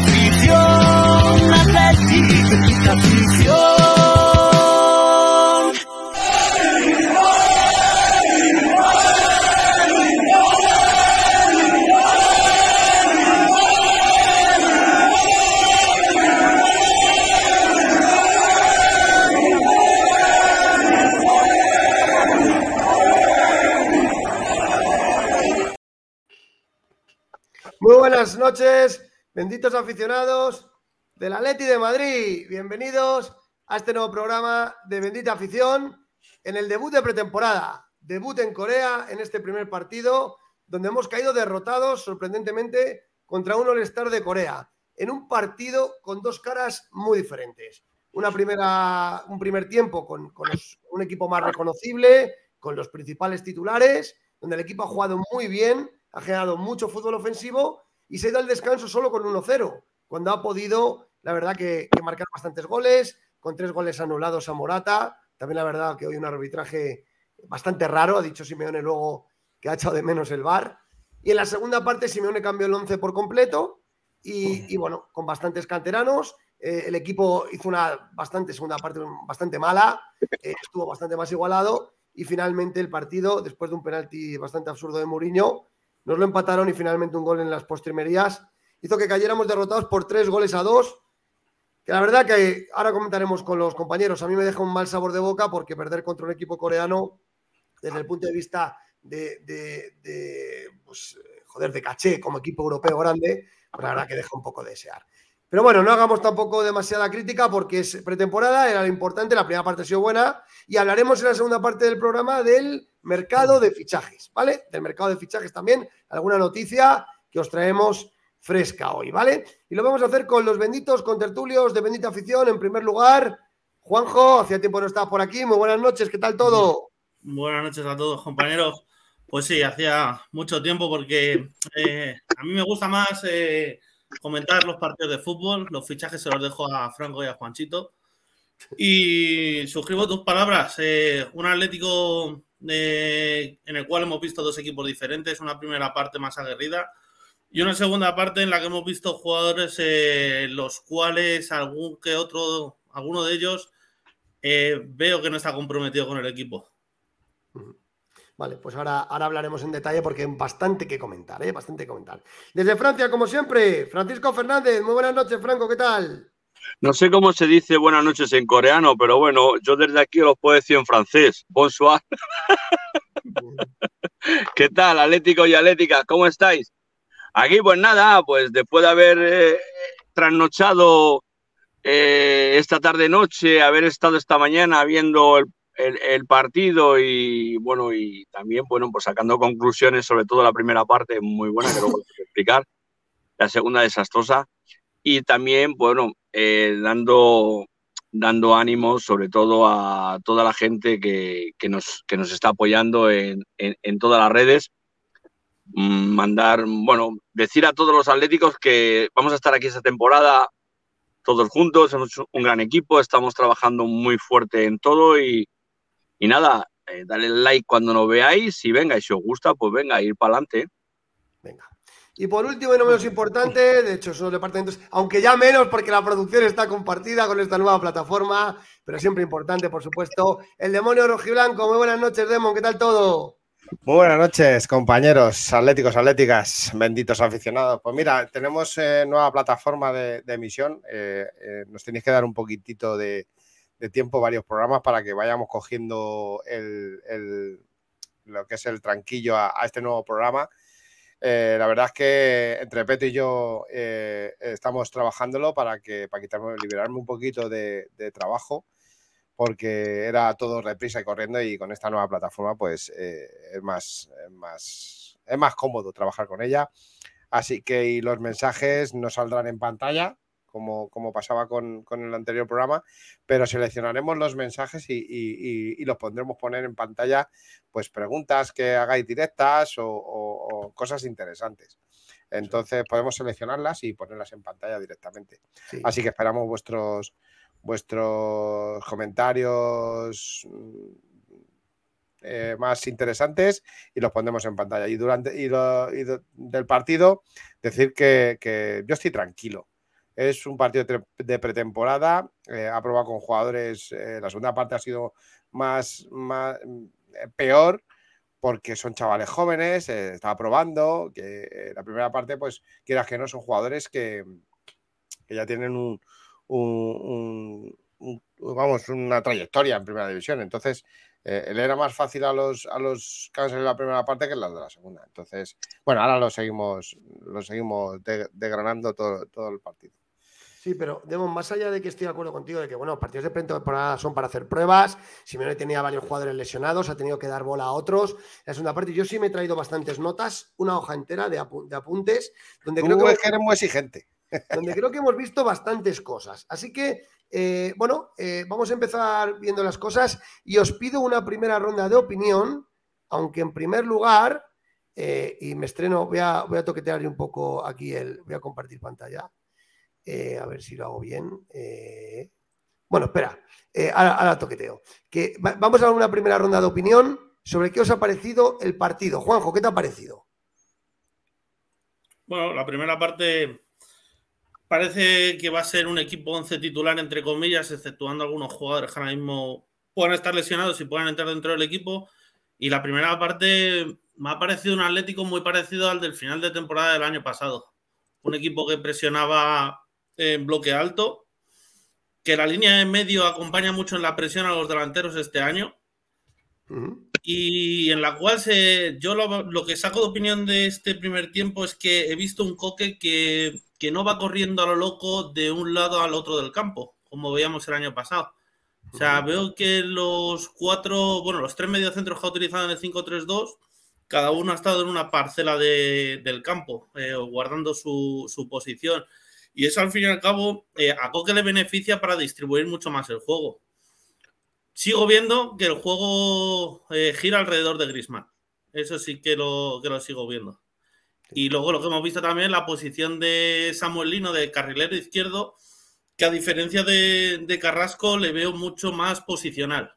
afición, Atleti, bendita afición. Muy buenas noches, benditos aficionados del Atleti de Madrid. Bienvenidos a este nuevo programa de Bendita Afición en el debut de pretemporada. Debut en Korea en este primer partido donde hemos caído derrotados sorprendentemente contra un All-Star de Korea. En un partido con dos caras muy diferentes. Un primer tiempo con un equipo más reconocible, con los principales titulares, donde el equipo ha jugado muy bien, ha generado mucho fútbol ofensivo y se ha ido al descanso solo con 1-0, cuando ha podido, la verdad, que marcar bastantes goles, con 3 goles anulados a Morata. También la verdad que hoy un arbitraje bastante raro, ha dicho Simeone luego que ha echado de menos el VAR. Y en la segunda parte Simeone cambió el 11 por completo y bueno, con bastantes canteranos. El equipo hizo una segunda parte bastante mala, estuvo bastante más igualado y finalmente el partido, después de un penalti bastante absurdo de Mourinho, nos lo empataron y finalmente un gol en las postrimerías hizo que cayéramos derrotados por 3-2, que la verdad que ahora comentaremos con los compañeros. A mí me deja un mal sabor de boca porque perder contra un equipo coreano desde el punto de vista de caché como equipo europeo grande, pues la verdad que deja un poco de desear. Pero bueno, no hagamos tampoco demasiada crítica porque es pretemporada, era lo importante, la primera parte ha sido buena y hablaremos en la segunda parte del programa del mercado de fichajes, ¿vale? Del mercado de fichajes también, alguna noticia que os traemos fresca hoy, ¿vale? Y lo vamos a hacer con los benditos contertulios de Bendita Afición. En primer lugar, Juanjo, hacía tiempo que no estabas por aquí, muy buenas noches, ¿qué tal todo? Buenas noches a todos, compañeros. Pues sí, hacía mucho tiempo porque a mí me gusta más... comentar los partidos de fútbol, los fichajes se los dejo a Franco y a Juanchito. Y suscribo tus palabras. Un Atlético en el cual hemos visto dos equipos diferentes, una primera parte más aguerrida y una segunda parte en la que hemos visto jugadores los cuales alguno de ellos veo que no está comprometido con el equipo. Vale, pues ahora hablaremos en detalle porque hay bastante que comentar, ¿eh? Bastante que comentar. Desde Francia, como siempre, Francisco Fernández. Muy buenas noches, Franco, ¿qué tal? No sé cómo se dice buenas noches en coreano, pero bueno, yo desde aquí los puedo decir en francés. Bonsoir. ¿Qué tal, Atlético y Atléticas? ¿Cómo estáis? Aquí, pues nada, pues después de haber trasnochado esta tarde-noche, haber estado esta mañana viendo el partido y bueno, y también bueno, pues sacando conclusiones, sobre todo la primera parte muy buena que luego voy a explicar, la segunda desastrosa y también bueno, dando ánimos sobre todo a toda la gente que nos está apoyando en todas las redes. Decir a todos los atléticos que vamos a estar aquí esta temporada todos juntos, somos un gran equipo, estamos trabajando muy fuerte en todo y nada, dale like cuando nos veáis y venga, y si os gusta, pues venga, ir para adelante. Venga. Y por último, y no menos importante, de hecho, son los departamentos, aunque ya menos porque la producción está compartida con esta nueva plataforma, pero siempre importante, por supuesto, el Demonio Rojiblanco. Muy buenas noches, Demon, ¿qué tal todo? Muy buenas noches, compañeros atléticos, atléticas, benditos aficionados. Pues mira, tenemos nueva plataforma de emisión, nos tenéis que dar un poquitito de tiempo, varios programas, para que vayamos cogiendo lo que es el tranquillo a este nuevo programa. La verdad es que entre Peto y yo estamos trabajándolo para liberarme un poquito de trabajo, porque era todo reprisa y corriendo, y con esta nueva plataforma pues es más cómodo trabajar con ella. Así que y los mensajes no saldrán en pantalla, como pasaba con el anterior programa, pero seleccionaremos los mensajes y los pondremos poner en pantalla, pues preguntas que hagáis directas o cosas interesantes. Entonces podemos seleccionarlas y ponerlas en pantalla directamente. Sí. Así que esperamos vuestros comentarios más interesantes y los pondremos en pantalla. Y del partido, decir que yo estoy tranquilo. Es un partido de pretemporada, ha probado con jugadores, la segunda parte ha sido peor porque son chavales jóvenes, está probando, que la primera parte, pues quieras que no, son jugadores que ya tienen una trayectoria en primera división, entonces le era más fácil a los Cáncer de la primera parte que las de la segunda. Entonces, bueno, ahora lo seguimos degranando todo el partido. Sí, pero Demon, más allá de que estoy de acuerdo contigo de que, bueno, partidos de pretemporada son para hacer pruebas, Simeone tenía varios jugadores lesionados, ha tenido que dar bola a otros. La segunda parte, yo sí me he traído bastantes notas, una hoja entera de apuntes, donde creo que eres muy exigente. Donde creo que hemos visto bastantes cosas. Así que, vamos a empezar viendo las cosas y os pido una primera ronda de opinión, aunque en primer lugar, y me estreno, voy a toquetear un poco aquí, voy a compartir pantalla. A ver si lo hago bien. Espera, ahora toqueteo. Vamos a una primera ronda de opinión sobre qué os ha parecido el partido. Juanjo, ¿qué te ha parecido? Bueno, la primera parte parece que va a ser un equipo 11 titular, entre comillas, exceptuando algunos jugadores que ahora mismo pueden estar lesionados y pueden entrar dentro del equipo. Y la primera parte me ha parecido un Atlético muy parecido al del final de temporada del año pasado. Un equipo que presionaba en bloque alto, que la línea de medio acompaña mucho en la presión a los delanteros este año, y en la cual yo lo que saco de opinión de este primer tiempo es que he visto un Koke que no va corriendo a lo loco de un lado al otro del campo, como veíamos el año pasado. O sea, veo que los tres mediocentros que ha utilizado en el 5-3-2, cada uno ha estado en una parcela del campo, guardando su posición. Y eso, al fin y al cabo, a Koke le beneficia para distribuir mucho más el juego. Sigo viendo que el juego gira alrededor de Griezmann. Eso sí que lo sigo viendo. Y luego lo que hemos visto también, la posición de Samuel Lino de carrilero izquierdo, que a diferencia de Carrasco le veo mucho más posicional.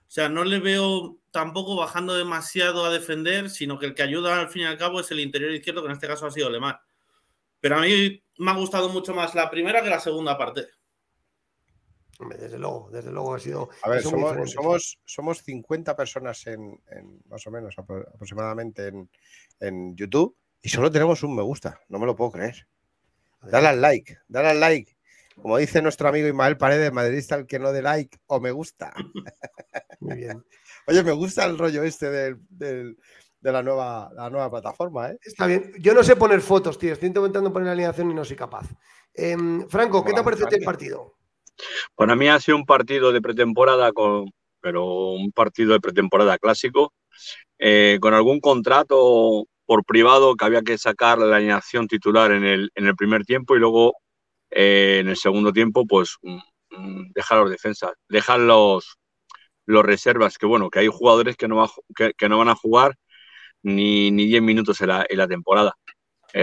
O sea, no le veo tampoco bajando demasiado a defender, sino que el que ayuda al fin y al cabo es el interior izquierdo, que en este caso ha sido Lemar. Pero a mí me ha gustado mucho más la primera que la segunda parte. Desde luego ha sido... A ver, somos 50 personas en más o menos aproximadamente en YouTube y solo tenemos un me gusta. No me lo puedo creer. Dale al like. Como dice nuestro amigo Ismael Paredes, madridista, el que no dé like o me gusta. Muy bien. Oye, me gusta el rollo este de la nueva plataforma, ¿eh? Está bien. Yo no sé poner fotos, tío. Estoy intentando poner la alineación y no soy capaz. Franco, ¿qué te ha parecido el partido? Para mí ha sido un partido de pretemporada, pero un partido de pretemporada clásico, con algún contrato por privado que había que sacar la alineación titular en el primer tiempo y luego... en el segundo tiempo, pues dejar los defensas, dejar los reservas, que bueno, que hay jugadores que no van a jugar ni 10 minutos en la temporada.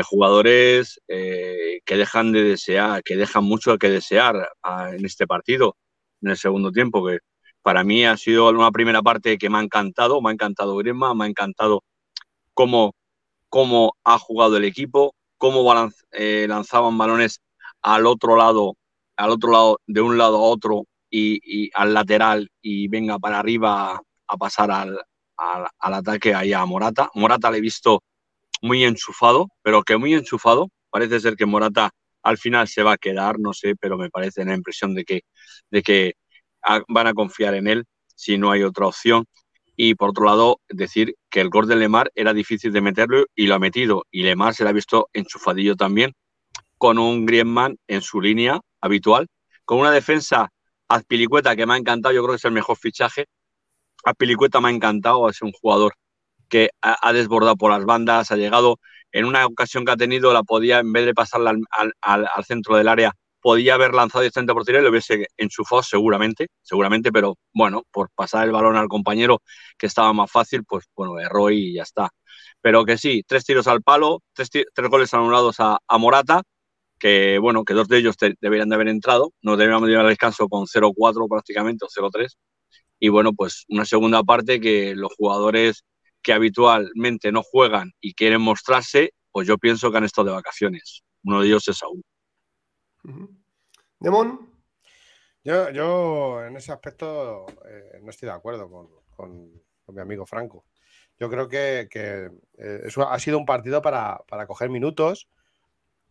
Jugadores que dejan de desear, que dejan mucho que desear en este partido, en el segundo tiempo, que para mí ha sido una primera parte que me ha encantado Griezmann, me ha encantado cómo ha jugado el equipo, cómo lanzaban balones al otro lado, de un lado a otro y al lateral, y venga para arriba a pasar al ataque ahí a Morata. Morata le he visto muy enchufado. Parece ser que Morata al final se va a quedar, no sé, pero me parece la impresión de que van a confiar en él si no hay otra opción. Y por otro lado, decir que el gol de Lemar era difícil de meterlo y lo ha metido. Y Lemar se le ha visto enchufadillo también, con un Griezmann en su línea habitual, con una defensa Azpilicueta que me ha encantado, yo creo que es el mejor fichaje. Azpilicueta me ha encantado, es un jugador que ha desbordado por las bandas, ha llegado en una ocasión que ha tenido, la podía, en vez de pasarla al centro del área, podía haber lanzado esta portería y lo hubiese enchufado seguramente, pero bueno, por pasar el balón al compañero que estaba más fácil, pues bueno, erró y ya está. Pero que sí, 3 tiros al palo, 3 goles anulados a Morata, que bueno, que 2 de ellos deberían de haber entrado, nos deberíamos llevar al descanso con 0-4 prácticamente, o 0-3, y bueno, pues una segunda parte que los jugadores que habitualmente no juegan y quieren mostrarse, pues yo pienso que han estado de vacaciones. Uno de ellos es Saúl. Demón. Yo en ese aspecto no estoy de acuerdo con mi amigo Franco. Yo creo que eso ha sido un partido para coger minutos,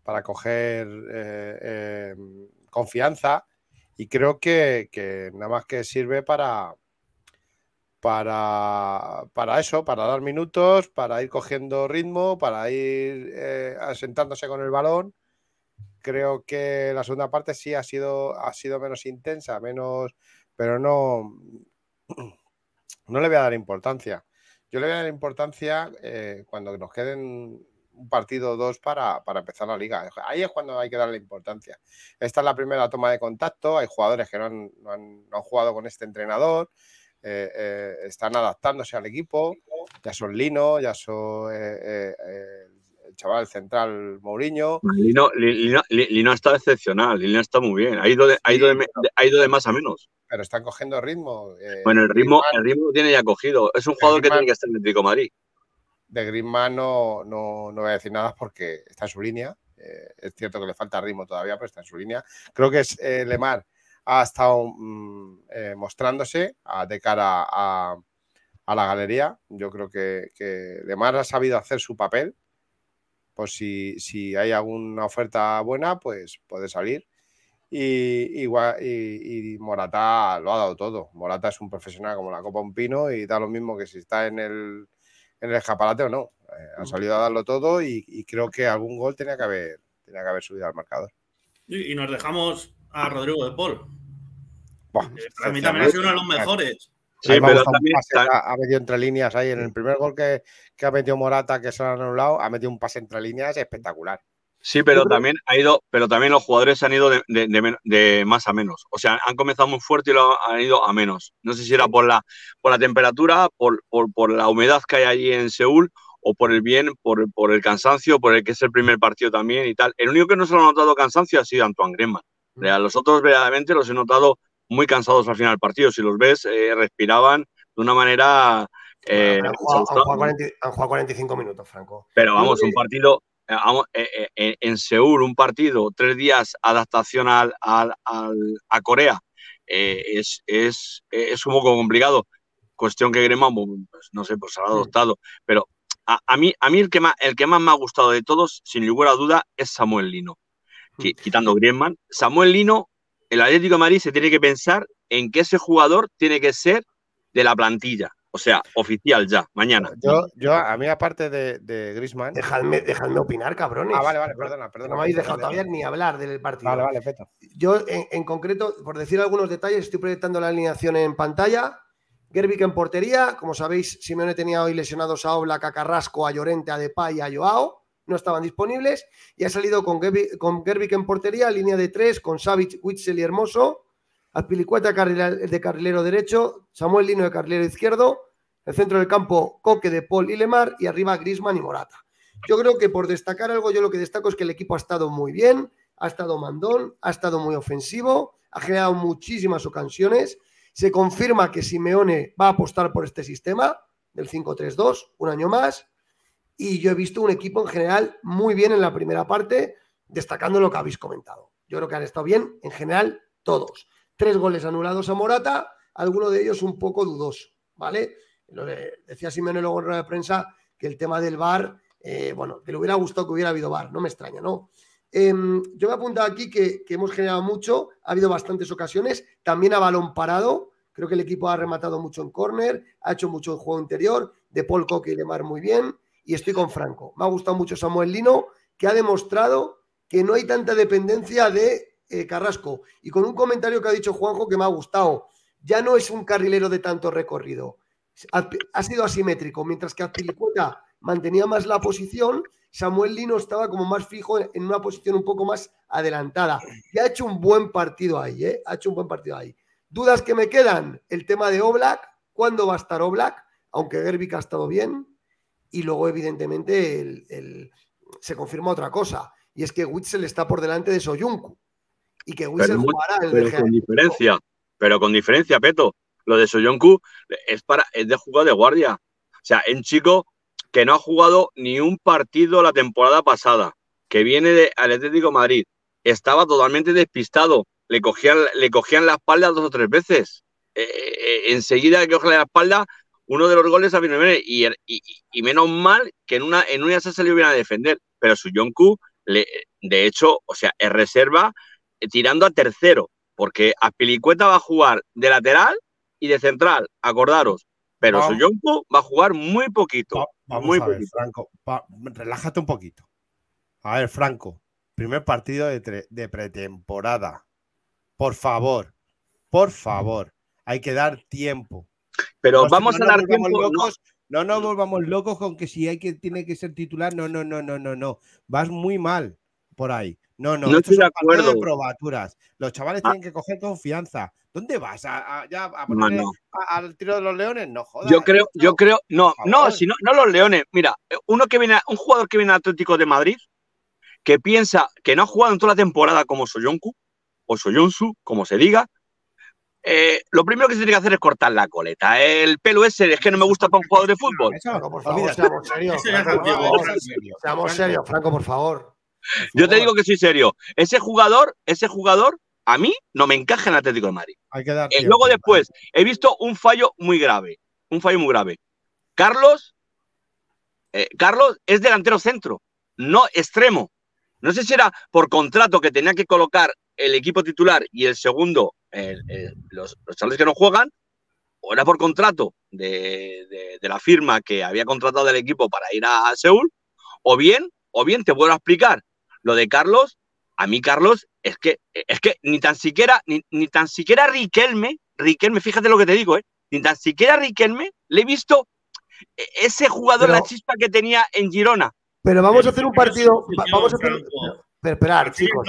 para coger confianza, y creo que nada más que sirve para eso, para dar minutos, para ir cogiendo ritmo, para ir asentándose con el balón. Creo que la segunda parte sí ha sido menos intensa, menos, pero no le voy a dar importancia. Yo le voy a dar importancia cuando nos queden un partido o dos para empezar la liga. Ahí es cuando hay que darle importancia. Esta es la primera toma de contacto. Hay jugadores que no han jugado con este entrenador. Están adaptándose al equipo. Ya son Lino, ya son el chaval central Mourinho. Lino ha estado excepcional. Lino está muy bien. Ha ido de más a menos. Pero están cogiendo ritmo. Bueno, el ritmo lo tiene ya cogido. Es un jugador que tiene que estar en el Atlético de Madrid. De Griezmann no voy a decir nada porque está en su línea. Es cierto que le falta ritmo todavía, pero está en su línea. Creo que Lemar ha estado mostrándose de cara a la galería. Yo creo que Lemar ha sabido hacer su papel. Pues si hay alguna oferta buena, pues puede salir. Y Morata lo ha dado todo. Morata es un profesional como la copa de un pino y da lo mismo que si está en el escaparate o no. Ha salido a darlo todo y creo que algún gol tenía que haber subido al marcador. Y nos dejamos a Rodrigo de Paul. Para mí también ha sido uno de los mejores. Sí, pero también ha metido entre líneas ahí. En el primer gol que ha metido Morata, que se lo han anulado, ha metido un pase entre líneas espectacular. Sí, pero también los jugadores han ido de más a menos. O sea, han comenzado muy fuerte y lo han ido a menos. No sé si era por la temperatura, por la humedad que hay allí en Seúl, o por el bien, por el cansancio, por el que es el primer partido también y tal. El único que no se lo ha notado cansancio ha sido Antoine Griezmann. O sea, los otros verdaderamente los he notado muy cansados al final del partido. Si los ves, respiraban de una manera... han jugado 45 minutos, Franco. Pero vamos, un partido... en Seúl, un partido, 3 días adaptación a Korea, es un poco complicado. Cuestión que Griezmann, pues, no sé, pues se lo ha adoptado. Pero a mí el que más me ha gustado de todos, sin lugar a duda, es Samuel Lino. Quitando Griezmann, Samuel Lino, el Atlético de Madrid se tiene que pensar en que ese jugador tiene que ser de la plantilla. O sea, oficial ya, mañana. Yo a mí, aparte de Griezmann... Dejadme opinar, cabrones. Vale, perdona. No me habéis dejado todavía ni hablar del partido. Vale, Peto. Yo, en concreto, por decir algunos detalles, estoy proyectando la alineación en pantalla. Gervic en portería. Como sabéis, Simeone tenía hoy lesionados a Oblak, a Carrasco, a Llorente, a Depay, a Joao. No estaban disponibles. Y ha salido con Gervic en portería, línea de 3, con Savic, Witzel y Hermoso. Azpilicueta de carrilero derecho, Samuel Lino de carrilero izquierdo, el centro del campo Koke, de Paul y Lemar, y arriba Griezmann y Morata. Yo creo que por destacar algo, yo lo que destaco es que el equipo ha estado muy bien, ha estado mandón, ha estado muy ofensivo, ha generado muchísimas ocasiones. Se confirma que Simeone va a apostar por este sistema del 5-3-2 un año más, y yo he visto un equipo en general muy bien en la primera parte, destacando lo que habéis comentado. Yo creo que han estado bien en general todos. 3 goles anulados a Morata, alguno de ellos un poco dudoso, ¿vale? Decía Simeone luego en rueda de prensa que el tema del VAR, que le hubiera gustado que hubiera habido VAR, no me extraña, ¿no? Yo me he apuntado aquí que hemos generado mucho, ha habido bastantes ocasiones, también a balón parado, creo que el equipo ha rematado mucho en córner, ha hecho mucho en juego interior, de Paul, Koke y Lemar muy bien, y estoy con Franco. Me ha gustado mucho Samuel Lino, que ha demostrado que no hay tanta dependencia de Carrasco, y con un comentario que ha dicho Juanjo que me ha gustado, ya no es un carrilero de tanto recorrido, ha sido asimétrico, mientras que Azpilicueta mantenía más la posición, Samuel Lino estaba como más fijo en una posición un poco más adelantada, y ha hecho un buen partido ahí, ¿Dudas que me quedan? El tema de Oblak, ¿cuándo va a estar Oblak? Aunque Gervic ha estado bien, y luego evidentemente se confirma otra cosa, y es que Witzel está por delante de Soyuncu. Y que Witzel jugará con diferencia, Peto. Lo de Soyuncu es de jugar de guardia. O sea, es un chico que no ha jugado ni un partido la temporada pasada, que viene del Atlético de Madrid, estaba totalmente despistado, le cogían la espalda 2 o 3 veces, enseguida que coge la espalda uno de los goles a Benfica, y menos mal que en una se salió bien a defender, pero Soyuncu, de hecho, o sea, es reserva tirando a tercero, porque Azpilicueta va a jugar de lateral y de central, acordaros, pero Soyuncu va a jugar muy poquito. Vamos a ver, Franco, relájate un poquito. A ver, Franco, primer partido de pretemporada. Por favor, hay que dar tiempo. Pero no, vamos a dar tiempo. Locos, no nos volvamos locos con que si tiene que ser titular. No. Vas muy mal por ahí. No estoy de acuerdo. De probaturas. Los chavales tienen que coger confianza. ¿Dónde vas? ¿A ponerle al tiro de los leones? No jodas. Yo creo. No, los leones. Mira, un jugador que viene al Atlético de Madrid, que piensa que no ha jugado en toda la temporada como Soyuncu, o Soyuncu, como se diga, lo primero que se tiene que hacer es cortar la coleta. El pelo ese es que no me gusta para un jugador de fútbol. No, por favor, seamos serios. Seamos serios, Franco, por favor. Yo te digo que soy serio. Ese jugador, a mí, no me encaja en el Atlético de Madrid. Hay que dar tiempo. Luego después, he visto un fallo muy grave. Carlos es delantero centro, no extremo. No sé si era por contrato que tenía que colocar el equipo titular y el segundo, los chavales que no juegan, o era por contrato de la firma que había contratado el equipo para ir a Seúl, o bien te vuelvo a explicar. Lo de Carlos, a mí Carlos, es que ni tan siquiera Riquelme, fíjate lo que te digo, ni tan siquiera Riquelme le he visto ese jugador, la chispa que tenía en Girona. Pero vamos a hacer un partido. Esperar, chicos.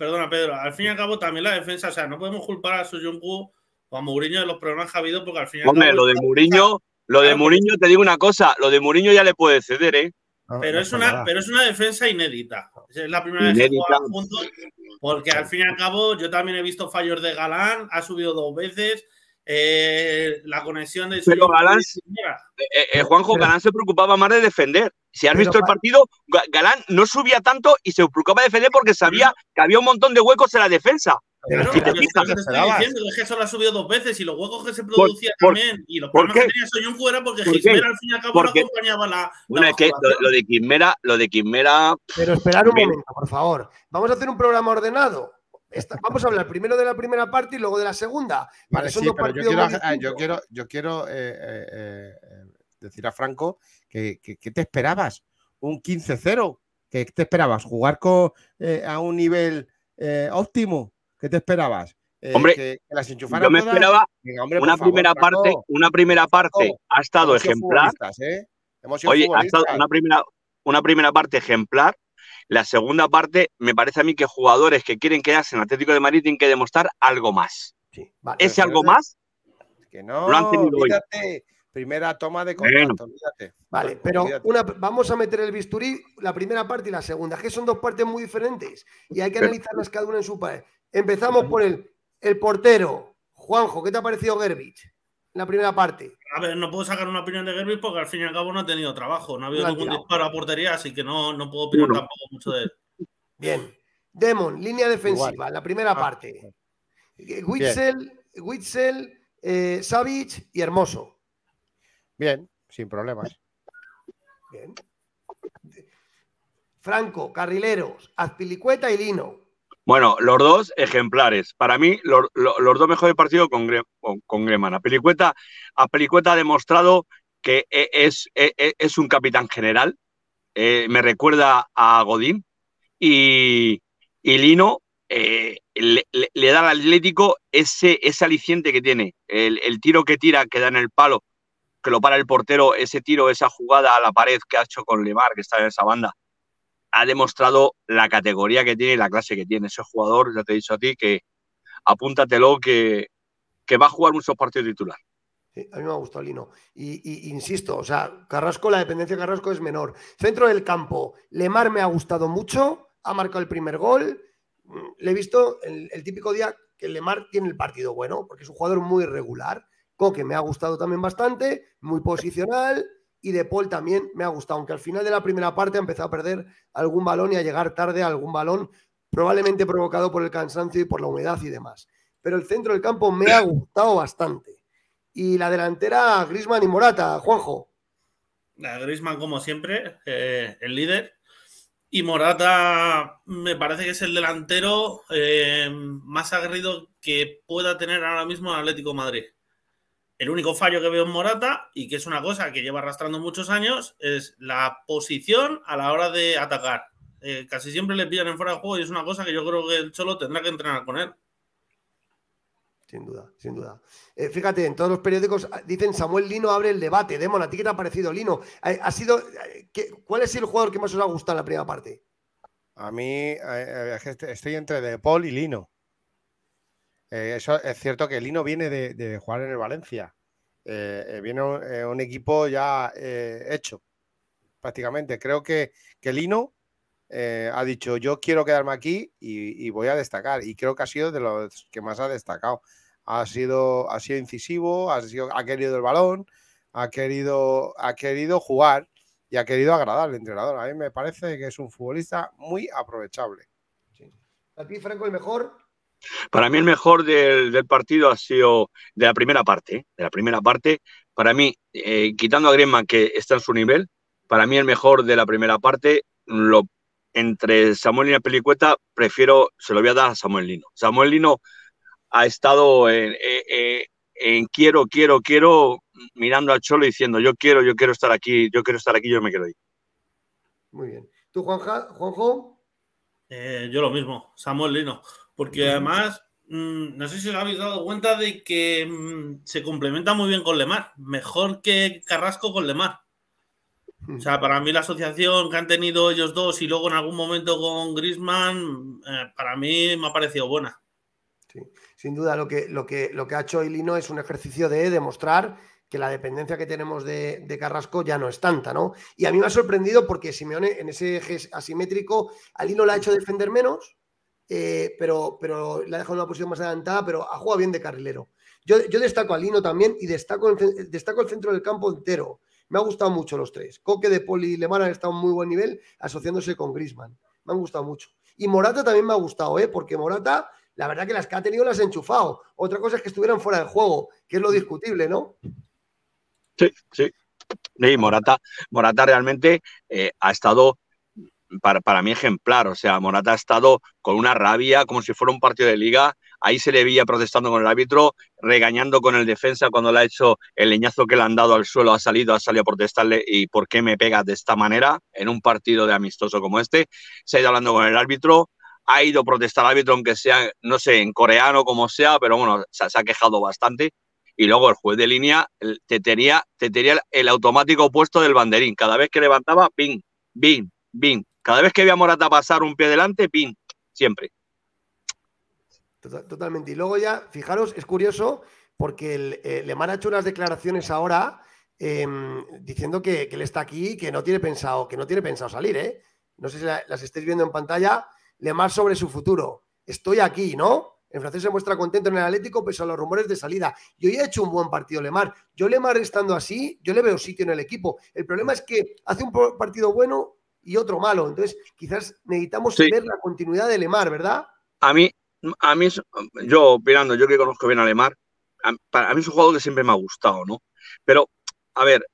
Perdona, Pedro. Al fin y al cabo, también la defensa. O sea, no podemos culpar a Soyuncu o a Mourinho de los problemas que ha habido, porque al fin y al cabo. Hombre, lo de Mourinho, te digo una cosa. Lo de Mourinho ya le puede ceder, ¿eh? Pero es una defensa inédita. Es la primera vez que juegan juntos. Porque al fin y al cabo, yo también he visto fallos de Galán. Ha subido 2 veces. La conexión de... Pero Galán, Juanjo, Galán se preocupaba más de defender. Si has visto el partido, Galán no subía tanto y se preocupaba de defender porque sabía que había un montón de huecos en la defensa. Claro, si es que solo ha subido 2 veces y los huecos que se producían también y los problemas que tenía Soyuncu era porque Quismera al fin y al cabo no acompañaba la... Bueno, es que lo de Quismera... Pero esperar un momento, por favor. Vamos a hacer un programa ordenado. Vamos a hablar primero de la primera parte y luego de la segunda. Vale, sí, pero yo quiero decir a Franco que te esperabas un 15-0, que te esperabas jugar a un nivel óptimo, ¿qué te esperabas? Hombre, que las enchufaran. Yo me esperaba todas. Hombre, una primera parte ha estado ejemplar. Oye, ha estado una primera parte ejemplar. La segunda parte, me parece a mí que jugadores que quieren quedarse en Atlético de Madrid tienen que demostrar algo más. Sí, vale, ese algo más que no lo han tenido hoy. Primera toma de contacto, olvídate. Vale, pero vamos a meter el bisturí, la primera parte y la segunda, que son 2 partes muy diferentes y hay que analizarlas cada una en su país. Empezamos por el portero. Juanjo, ¿qué te ha parecido Gervic? La primera parte. A ver, no puedo sacar una opinión de Gervic porque al fin y al cabo no ha tenido trabajo. No ha habido ningún disparo a portería, así que no puedo opinar tampoco mucho de él. Bien. Demon, línea defensiva, igual. La primera parte. Witzel, Savic y Hermoso. Bien, sin problemas. Bien. Franco, carrileros, Azpilicueta y Lino. Bueno, los 2 ejemplares. Para mí, los 2 mejores partidos con Griezmann. Azpilicueta ha demostrado que es un capitán general. Me recuerda a Godín. Y Lino le da al Atlético ese aliciente que tiene. El tiro que tira, que da en el palo, que lo para el portero, ese tiro, esa jugada a la pared que ha hecho con Lemar, que está en esa banda. Ha demostrado la categoría que tiene y la clase que tiene. Ese jugador, ya te he dicho a ti, que apúntatelo, que va a jugar muchos partidos titular. Sí, a mí me ha gustado Lino. Y insisto, o sea, Carrasco, la dependencia de Carrasco es menor. Centro del campo, Lemar me ha gustado mucho, ha marcado el primer gol. Le he visto el típico día que Lemar tiene el partido bueno, porque es un jugador muy regular. Koke me ha gustado también bastante, muy posicional. Y De Paul también me ha gustado, aunque al final de la primera parte ha empezado a perder algún balón y a llegar tarde a algún balón probablemente provocado por el cansancio y por la humedad y demás. Pero el centro del campo me ha gustado bastante. Y la delantera, Griezmann y Morata, Juanjo. Griezmann, como siempre, el líder. Y Morata me parece que es el delantero más aguerrido que pueda tener ahora mismo el Atlético de Madrid. El único fallo que veo en Morata, y que es una cosa que lleva arrastrando muchos años, es la posición a la hora de atacar. Casi siempre le pillan en fuera de juego y es una cosa que yo creo que el Cholo tendrá que entrenar con él. Sin duda, sin duda. Fíjate, en todos los periódicos dicen Samuel Lino abre el debate. Demon, ¿a ti qué te ha parecido, Lino? ¿Cuál es el jugador que más os ha gustado en la primera parte? A mí estoy entre De Paul y Lino. Eso es cierto que Lino viene de jugar en el Valencia. Viene un equipo ya hecho, prácticamente. Creo que Lino ha dicho, yo quiero quedarme aquí y voy a destacar, y creo que ha sido de los que más ha destacado, ha sido incisivo, ha querido el balón, ha querido jugar y ha querido agradar al entrenador. A mí me parece que es un futbolista muy aprovechable. Sí. ¿A ti, Franco, el mejor? Para mí el mejor del partido ha sido de la primera parte, para mí, quitando a Griezmann, que está en su nivel, para mí el mejor de la primera parte, entre Samuel Lino y Azpilicueta, se lo voy a dar a Samuel Lino. Samuel Lino ha estado en quiero, mirando al Cholo diciendo yo quiero estar aquí, yo me quiero ir. Muy bien. ¿Tú, Juanjo? Yo lo mismo, Samuel Lino. Porque además, no sé si os habéis dado cuenta de que se complementa muy bien con Lemar. Mejor que Carrasco con Lemar. O sea, para mí la asociación que han tenido ellos dos y luego en algún momento con Griezmann, para mí me ha parecido buena. Sí, sin duda lo que ha hecho Lino es un ejercicio de demostrar que la dependencia que tenemos de Carrasco ya no es tanta, ¿no? Y a mí me ha sorprendido porque Simeone en ese eje asimétrico a Lino le ha hecho defender menos, pero le ha dejado una posición más adelantada, pero ha jugado bien de carrilero. Yo destaco a Lino también y destaco el centro del campo entero. Me ha gustado mucho los tres. Koke, De Paul y Lemar han estado en muy buen nivel asociándose con Griezmann. Me han gustado mucho. Y Morata también me ha gustado, porque Morata, la verdad que las que ha tenido las ha enchufado. Otra cosa es que estuvieran fuera del juego, que es lo discutible, ¿no? Sí, sí. Y Morata realmente ha estado, para mí, ejemplar. O sea, Morata ha estado con una rabia, como si fuera un partido de liga. Ahí se le veía protestando con el árbitro, regañando con el defensa cuando le ha hecho el leñazo que le han dado al suelo. Ha salido a protestarle y ¿por qué me pegas de esta manera en un partido de amistoso como este? Se ha ido hablando con el árbitro, ha ido a protestar al árbitro, aunque sea, no sé, en coreano como sea, pero bueno, se ha quejado bastante. Y luego el juez de línea te tenía el automático puesto del banderín. Cada vez que levantaba, ping, ping, ping. Cada vez que veía a Morata pasar un pie delante, ping, siempre. Totalmente. Y luego ya, fijaros, es curioso porque Lemar ha hecho unas declaraciones ahora diciendo que él está aquí, que no tiene pensado salir, ¿eh? No sé si las estáis viendo en pantalla. Lemar sobre su futuro. Estoy aquí, ¿no? En francés se muestra contento en el Atlético pese a los rumores de salida. Yo ya he hecho un buen partido, Lemar. Yo Lemar estando así, yo le veo sitio en el equipo. El problema es que hace un partido bueno y otro malo. Entonces, quizás necesitamos ver la continuidad de Lemar, ¿verdad? A mí, yo que conozco bien a Lemar, a mí es un jugador que siempre me ha gustado, ¿no? Pero, a ver,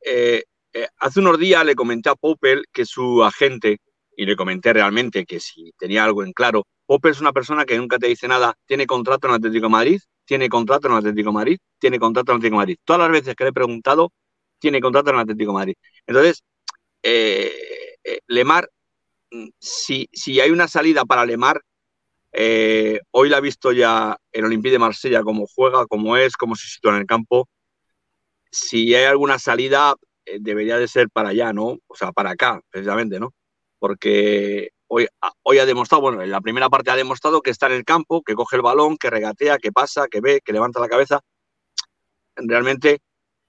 hace unos días le comenté a Poppel que su agente, y le comenté realmente que si tenía algo en claro, Poppel es una persona que nunca te dice nada, tiene contrato en Atlético de Madrid. Todas las veces que le he preguntado, tiene contrato en Atlético de Madrid. Entonces, Lemar, si hay una salida para Lemar, hoy la ha visto ya en Olympique de Marsella, cómo juega, cómo es, cómo se sitúa en el campo. Si hay alguna salida, debería de ser para allá, ¿no? O sea, para acá, precisamente, ¿no? Porque hoy ha demostrado, bueno, en la primera parte ha demostrado que está en el campo, que coge el balón, que regatea, que pasa, que ve, que levanta la cabeza. Realmente,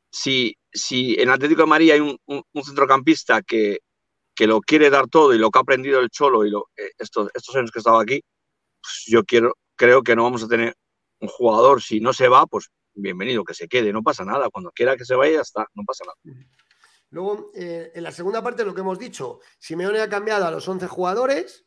si en Atlético de Madrid hay un centrocampista que lo quiere dar todo y lo que ha aprendido el Cholo y estos años que he estado aquí, creo que no vamos a tener un jugador. Si no se va, pues bienvenido, que se quede, no pasa nada. Cuando quiera que se vaya, ya está, no pasa nada. Luego, en la segunda parte, lo que hemos dicho, Simeone ha cambiado a los 11 jugadores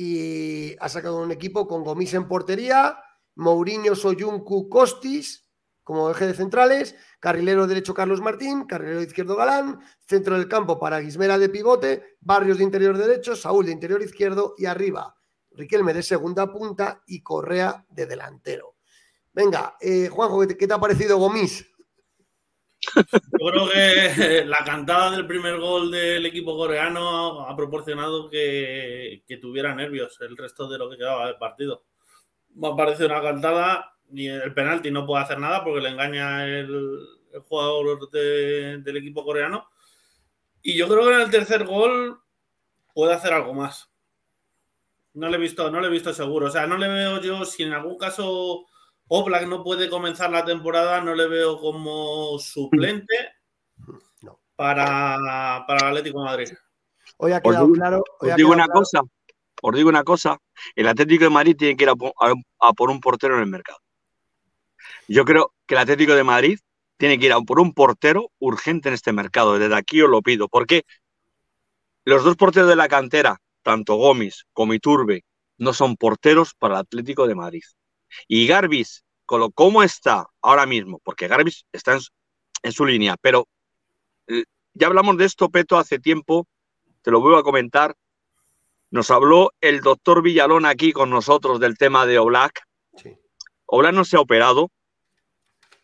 y ha sacado un equipo con Gomis en portería, Mourinho, Soyuncu, Costis como eje de centrales, carrilero derecho Carlos Martín, carrilero izquierdo Galán, centro del campo para Guismera de pivote, Barrios de interior derecho, Saúl de interior izquierdo y arriba Riquelme de segunda punta y Korea de delantero. Venga, Juanjo, ¿qué te ha parecido Gomis? Yo creo que la cantada del primer gol del equipo coreano ha proporcionado que tuviera nervios el resto de lo que quedaba del partido. Me parece una cantada y el penalti no puede hacer nada porque le engaña el jugador del equipo coreano. Y yo creo que en el tercer gol puede hacer algo más. No le he visto seguro. O sea, no le veo yo, si en algún caso Oblak no puede comenzar la temporada, no le veo como suplente para el Atlético de Madrid. Hoy ha quedado claro. Os digo una cosa, el Atlético de Madrid tiene que ir a por un portero en el mercado. Yo creo que el Atlético de Madrid tiene que ir a por un portero urgente en este mercado. Desde aquí os lo pido, porque los dos porteros de la cantera, tanto Gomis como Iturbe, no son porteros para el Atlético de Madrid. Y Gervic, con lo cómo está ahora mismo, porque Gervic está en su línea, pero ya hablamos de esto, Peto, hace tiempo, te lo vuelvo a comentar, nos habló el doctor Villalón aquí con nosotros del tema de Oblak. Sí. Oblak no se ha operado,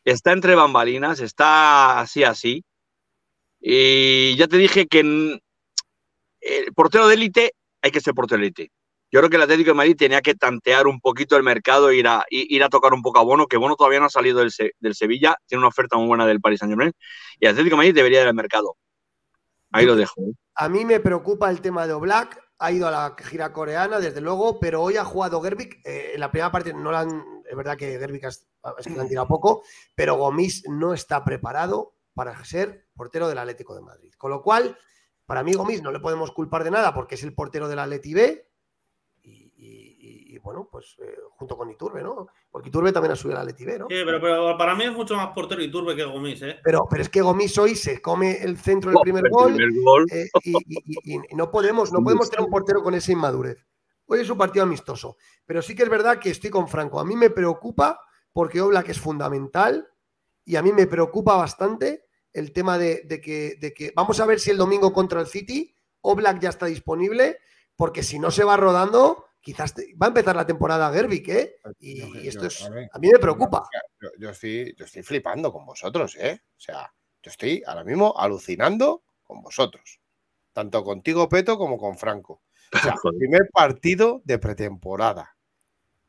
está entre bambalinas, está así, y ya te dije que el portero de élite, hay que ser portero de élite. Yo creo que el Atlético de Madrid tenía que tantear un poquito el mercado e ir a tocar un poco a Bono, que Bono todavía no ha salido del Sevilla, tiene una oferta muy buena del Paris Saint-Germain, y el Atlético de Madrid debería ir al mercado. Ahí lo dejo. A mí me preocupa el tema de Oblak, ha ido a la gira coreana, desde luego, pero hoy ha jugado Gervic, en la primera parte no la han... Es verdad que Gervic es que le han tirado poco, pero Gomis no está preparado para ser portero del Atlético de Madrid. Con lo cual, para mí Gomis no le podemos culpar de nada, porque es el portero del Atleti B, bueno, pues junto con Iturbe, ¿no? Porque Iturbe también ha subido al Atleti B, ¿no? Sí, pero para mí es mucho más portero Iturbe que Gomis, ¿eh? Pero es que Gomis hoy se come el centro del primer gol. Y no podemos tener un portero con esa inmadurez. Hoy es un partido amistoso, pero sí que es verdad que estoy con Franco. A mí me preocupa porque Oblak es fundamental y a mí me preocupa bastante el tema de que... Vamos a ver si el domingo contra el City Oblak ya está disponible, porque si no se va rodando... Quizás va a empezar la temporada Gervic, ¿eh? Y esto es... A mí me preocupa. Yo estoy flipando con vosotros, ¿eh? O sea, yo estoy ahora mismo alucinando con vosotros. Tanto contigo, Peto, como con Franco. O sea, primer partido de pretemporada.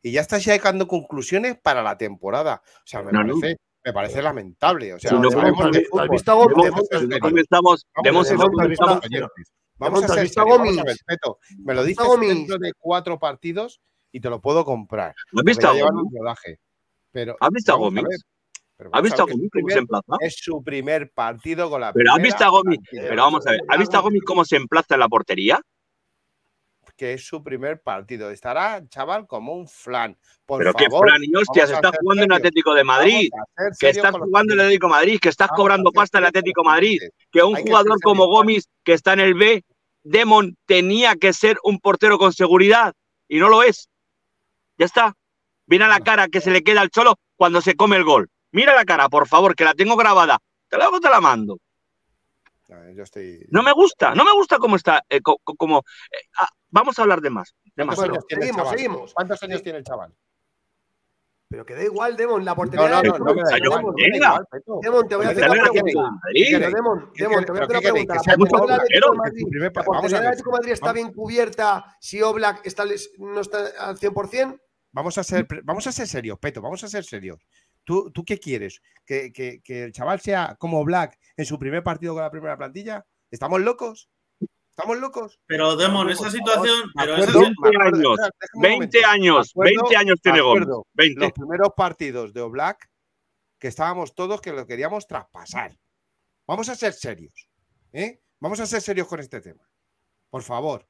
Y ya estás sacando conclusiones para la temporada. O sea, me parece lamentable. O sea, no, Vamos a ver, Peto, me lo dices dentro de 4 partidos y te lo puedo comprar. ¿Has visto a Gomis? ¿Has visto a Gomis? ¿Cómo se emplaza? Es su primer partido con la primera. Pero vamos a ver, ¿has visto a Gomis cómo se emplaza en la portería? Que es su primer partido. Estará, chaval, como un flan. Pero qué flan, y hostias, estás jugando en el Atlético de Madrid. Que estás jugando en el Atlético de Madrid, que estás cobrando pasta en el Atlético de Madrid. Que un jugador como Gomis, que está en el B, Demon, tenía que ser un portero con seguridad. Y no lo es. Ya está. Mira la cara que se le queda al Cholo cuando se come el gol. Mira la cara, por favor, que la tengo grabada. Te la mando. No me gusta cómo está. Vamos a hablar de más. Seguimos. ¿Cuántos años tiene el chaval? Pero que da igual, Demon, la portería. Demon, te voy a hacer una pregunta. ¿La portería del Atlético de Madrid está bien cubierta si Oblak no está al 100%? Vamos a ser serios, Peto, vamos a ser serios. ¿Tú qué quieres? ¿Que el chaval sea como Oblak en su primer partido con la primera plantilla? ¿Estamos locos? Pero, Demon, esa situación... 20 años tiene Gomis. Los primeros partidos de Oblak, que estábamos todos, que lo queríamos traspasar. Vamos a ser serios, ¿eh? Vamos a ser serios con este tema. Por favor.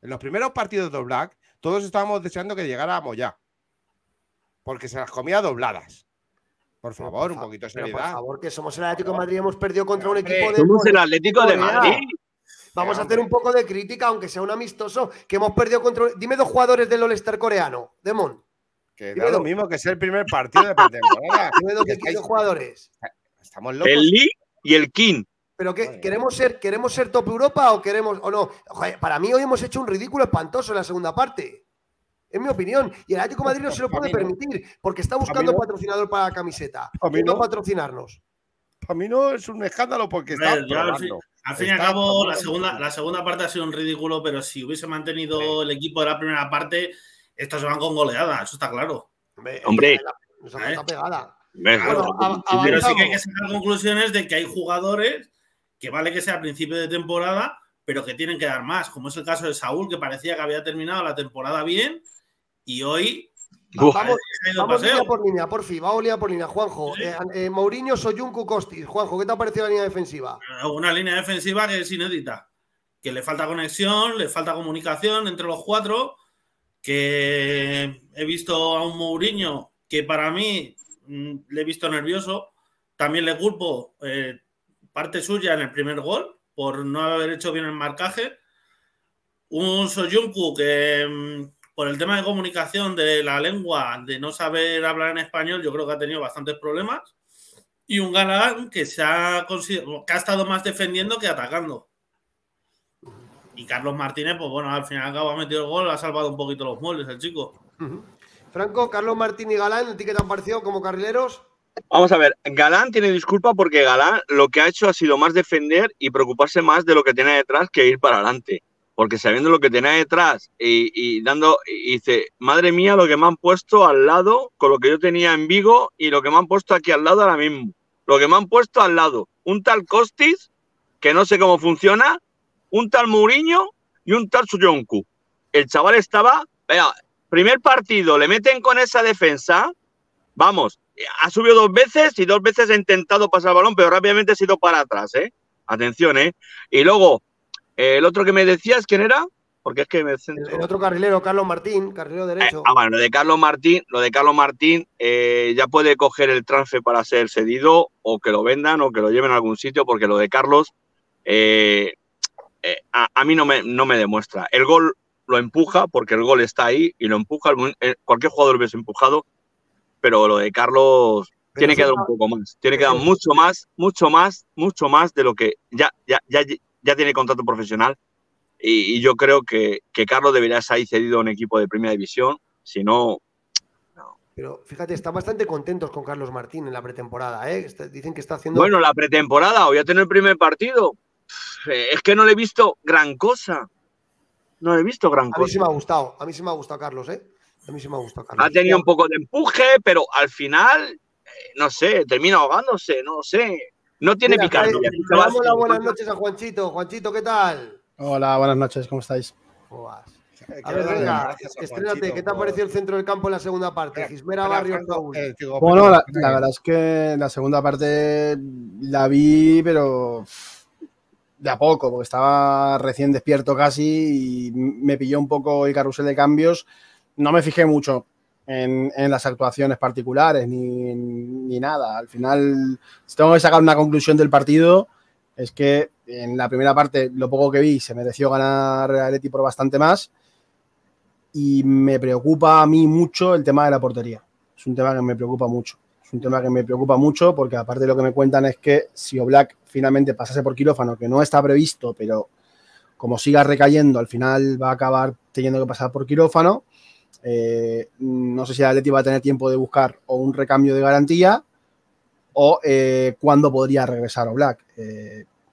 En los primeros partidos de Oblak, todos estábamos deseando que llegara a Moyá. Porque se las comía dobladas. Por favor, un poquito de seriedad. Por favor, que somos el Atlético de Madrid, hemos perdido contra un equipo de... Somos el Atlético de Madrid. Vamos a hacer un poco de crítica, aunque sea un amistoso, que hemos perdido contra... Dime dos jugadores del All-Star coreano, Demon. Que da lo mismo que sea el primer partido de pretemporada. Dime dos jugadores. Estamos locos. El Lee y el King. ¿Pero qué, queremos ser top Europa o queremos o no? Joder, para mí hoy hemos hecho un ridículo espantoso en la segunda parte. Es mi opinión. Y el Atlético de Madrid no se lo puede permitir porque está buscando patrocinador para la camiseta. Y no patrocinarnos. Para mí no es un escándalo porque está al fin y al cabo la segunda parte ha sido un ridículo, pero si hubiese mantenido el equipo de la primera parte, estos se van con goleada. Eso está claro. Hombre. Nos ha puesto pegada. Bueno, pero sí que hay que sacar conclusiones de que hay jugadores que vale que sea a principio de temporada, pero que tienen que dar más, como es el caso de Saúl, que parecía que había terminado la temporada bien y hoy... Vamos línea por línea, por fin, vamos línea por línea. Juanjo, ¿sí? Mourinho, Soyuncu, Costis. Juanjo, ¿qué te ha parecido la línea defensiva? Una línea defensiva que es inédita, que le falta conexión, le falta comunicación entre los cuatro, que he visto a un Mourinho que para mí le he visto nervioso, también le culpo... parte suya en el primer gol por no haber hecho bien el marcaje. Un Soyuncu que por el tema de comunicación de la lengua, de no saber hablar en español, yo creo que ha tenido bastantes problemas. Y un Galán que ha estado más defendiendo que atacando. Y Carlos Martínez, pues bueno, al final acaba metido el gol, ha salvado un poquito los moldes el chico. Franco, Carlos Martín y Galán, ¿a ti qué te han parecido como carrileros? Vamos a ver, Galán tiene disculpa porque Galán lo que ha hecho ha sido más defender y preocuparse más de lo que tiene detrás que ir para adelante. Porque sabiendo lo que tenía detrás y dice, madre mía, lo que me han puesto al lado con lo que yo tenía en Vigo y lo que me han puesto aquí al lado ahora mismo. Lo que me han puesto al lado. Un tal Costis, que no sé cómo funciona, un tal Mourinho y un tal Soyuncu. El chaval estaba, vea, primer partido, le meten con esa defensa, vamos... Ha subido dos veces y dos veces ha intentado pasar el balón, pero rápidamente ha sido para atrás, ¿eh? Atención, ¿eh? Y luego, el otro que me decías, ¿quién era? Porque es que me centro. El otro carrilero, Carlos Martín, carrilero derecho. Bueno, lo de Carlos Martín ya puede coger el transfer para ser cedido o que lo vendan o que lo lleven a algún sitio, porque lo de Carlos a mí no me demuestra. El gol lo empuja, porque el gol está ahí y lo empuja. Cualquier jugador hubiese empujado. Pero lo de Carlos tiene que dar un poco más. Tiene que dar mucho más de lo que ya tiene contrato profesional. Y yo creo que Carlos debería ser cedido a un equipo de primera división. Si no... Pero fíjate, están bastante contentos con Carlos Martín en la pretemporada, ¿eh? Dicen que está haciendo... Bueno, la pretemporada. Voy a tener el primer partido. Es que no le he visto gran cosa. A mí sí me ha gustado. Carlos, ¿eh? A mí sí me gusta, Carlos. Ha tenido un poco de empuje, pero al final, no sé, termina ahogándose, no sé. No tiene picardía. Le damos las buenas noches a Juanchito. Juanchito, ¿qué tal? Hola, buenas noches, ¿cómo estáis? A ver, venga, estrénate, ¿qué te ha parecido el centro del campo en la segunda parte? Gismera, Barrios, Saúl. Bueno, la verdad es que la segunda parte la vi, pero de a poco, porque estaba recién despierto casi y me pilló un poco el carrusel de cambios. No me fijé mucho en las actuaciones particulares ni nada. Al final, si tengo que sacar una conclusión del partido, es que en la primera parte, lo poco que vi, se mereció ganar el Atleti por bastante más. Y me preocupa a mí mucho el tema de la portería. Es un tema que me preocupa mucho porque aparte de lo que me cuentan es que si Oblak finalmente pasase por quirófano, que no está previsto, pero como siga recayendo, al final va a acabar teniendo que pasar por quirófano. No sé si el Atleti va a tener tiempo de buscar o un recambio de garantía o cuándo podría regresar Oblak.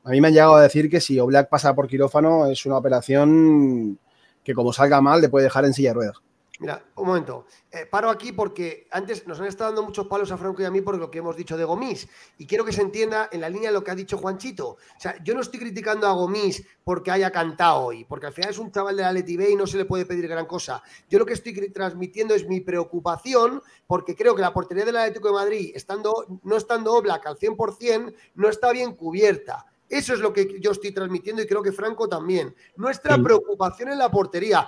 A mí me han llegado a decir que si Oblak pasa por quirófano es una operación que como salga mal le puede dejar en silla de ruedas. Mira, un momento. Paro aquí porque antes nos han estado dando muchos palos a Franco y a mí por lo que hemos dicho de Gomis. Y quiero que se entienda en la línea de lo que ha dicho Juanchito. O sea, yo no estoy criticando a Gomis porque haya cantado hoy, porque al final es un chaval de la Atleti B y no se le puede pedir gran cosa. Yo lo que estoy transmitiendo es mi preocupación porque creo que la portería del Atlético de Madrid, no estando Oblak al 100%, no está bien cubierta. Eso es lo que yo estoy transmitiendo y creo que Franco también. Nuestra preocupación en la portería.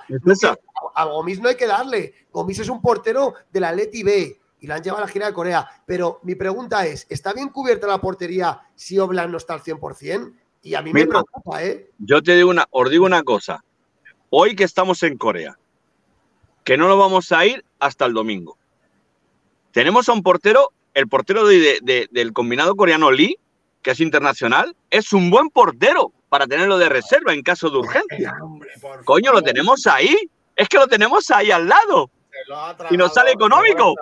A Gomis no hay que darle. Gomis es un portero de la Atleti B y la han llevado a la gira de Korea. Pero mi pregunta es, ¿está bien cubierta la portería si Oblak no está al 100%? Y a mí me preocupa, ¿eh? Yo te digo os digo una cosa. Hoy que estamos en Korea, que no nos vamos a ir hasta el domingo. Tenemos a un portero, el portero del combinado coreano Lee, que es internacional, es un buen portero para tenerlo de reserva en caso de urgencia. Coño, lo tenemos ahí. Es que lo tenemos ahí al lado. Y nos sale económico.